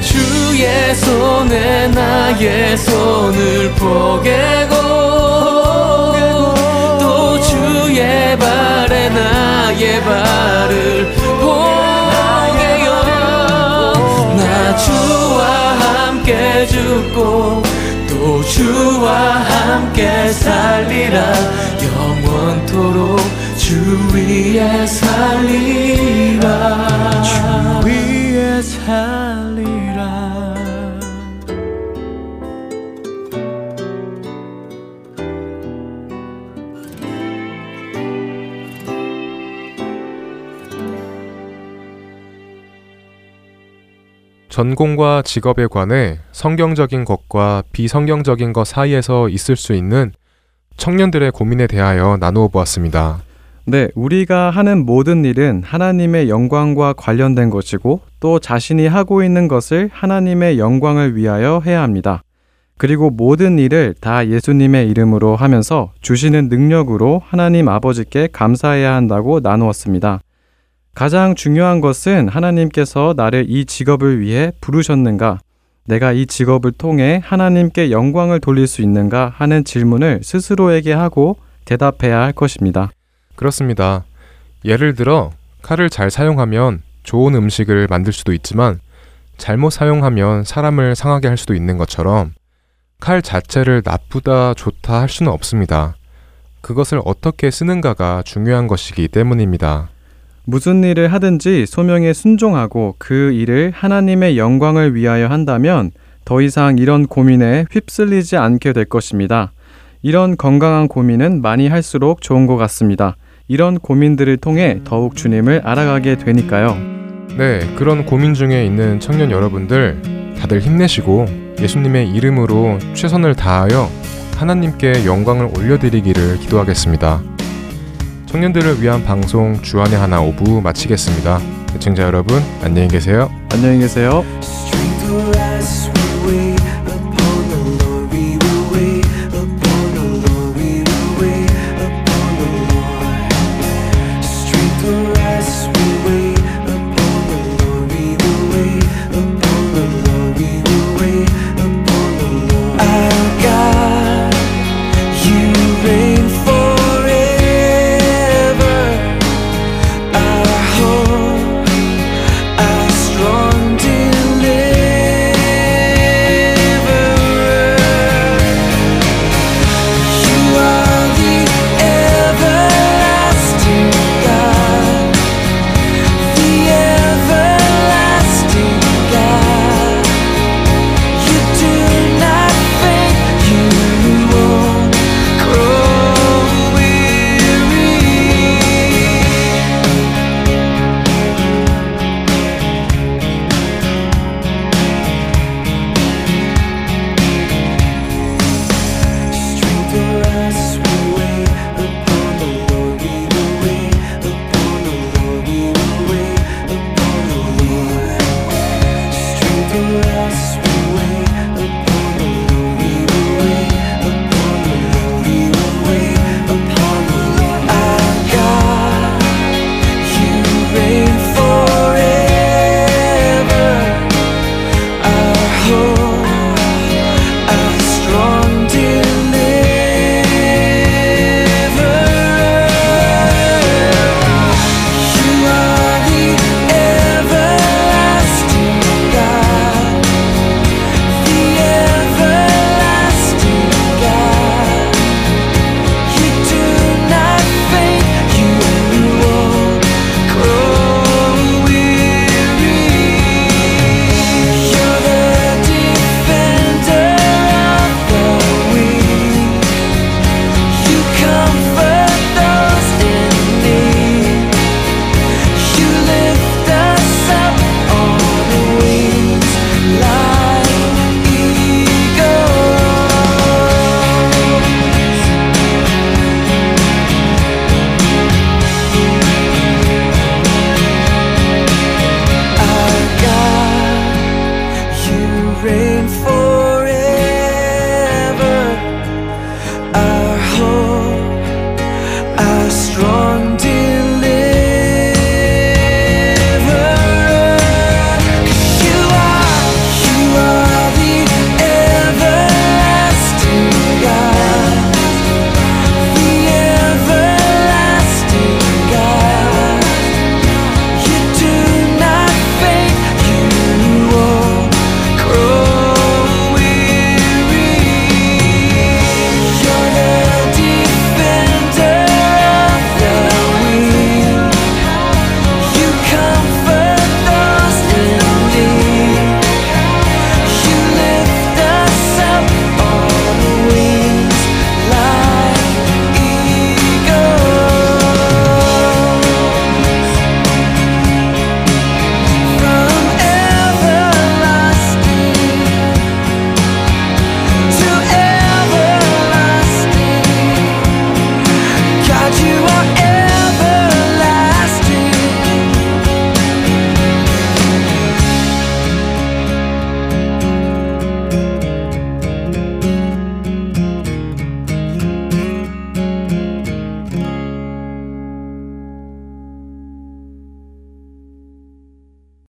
주의 손에 나의 손을 포개고 또 주의 발에 나의 발을 포개요 나 주와 함께 죽고 또 주와 함께 살리라 영원토록 주 위에 살리라 주 위에 살리라 전공과 직업에 관해 성경적인 것과 비성경적인 것 사이에서 있을 수 있는 청년들의 고민에 대하여 나누어 보았습니다. 네, 우리가 하는 모든 일은 하나님의 영광과 관련된 것이고 또 자신이 하고 있는 것을 하나님의 영광을 위하여 해야 합니다. 그리고 모든 일을 다 예수님의 이름으로 하면서 주시는 능력으로 하나님 아버지께 감사해야 한다고 나누었습니다. 가장 중요한 것은 하나님께서 나를 이 직업을 위해 부르셨는가, 내가 이 직업을 통해 하나님께 영광을 돌릴 수 있는가 하는 질문을 스스로에게 하고 대답해야 할 것입니다. 그렇습니다. 예를 들어 칼을 잘 사용하면 좋은 음식을 만들 수도 있지만 잘못 사용하면 사람을 상하게 할 수도 있는 것처럼 칼 자체를 나쁘다 좋다 할 수는 없습니다. 그것을 어떻게 쓰는가가 중요한 것이기 때문입니다. 무슨 일을 하든지 소명에 순종하고 그 일을 하나님의 영광을 위하여 한다면 더 이상 이런 고민에 휩쓸리지 않게 될 것입니다. 이런 건강한 고민은 많이 할수록 좋은 것 같습니다. 이런 고민들을 통해 더욱 주님을 알아가게 되니까요. 네, 그런 고민 중에 있는 청년 여러분들 다들 힘내시고 예수님의 이름으로 최선을 다하여 하나님께 영광을 올려드리기를 기도하겠습니다. 청년들을 위한 방송 주안의 하나 오부 마치겠습니다. 시청자 여러분 안녕히 계세요. 안녕히 계세요.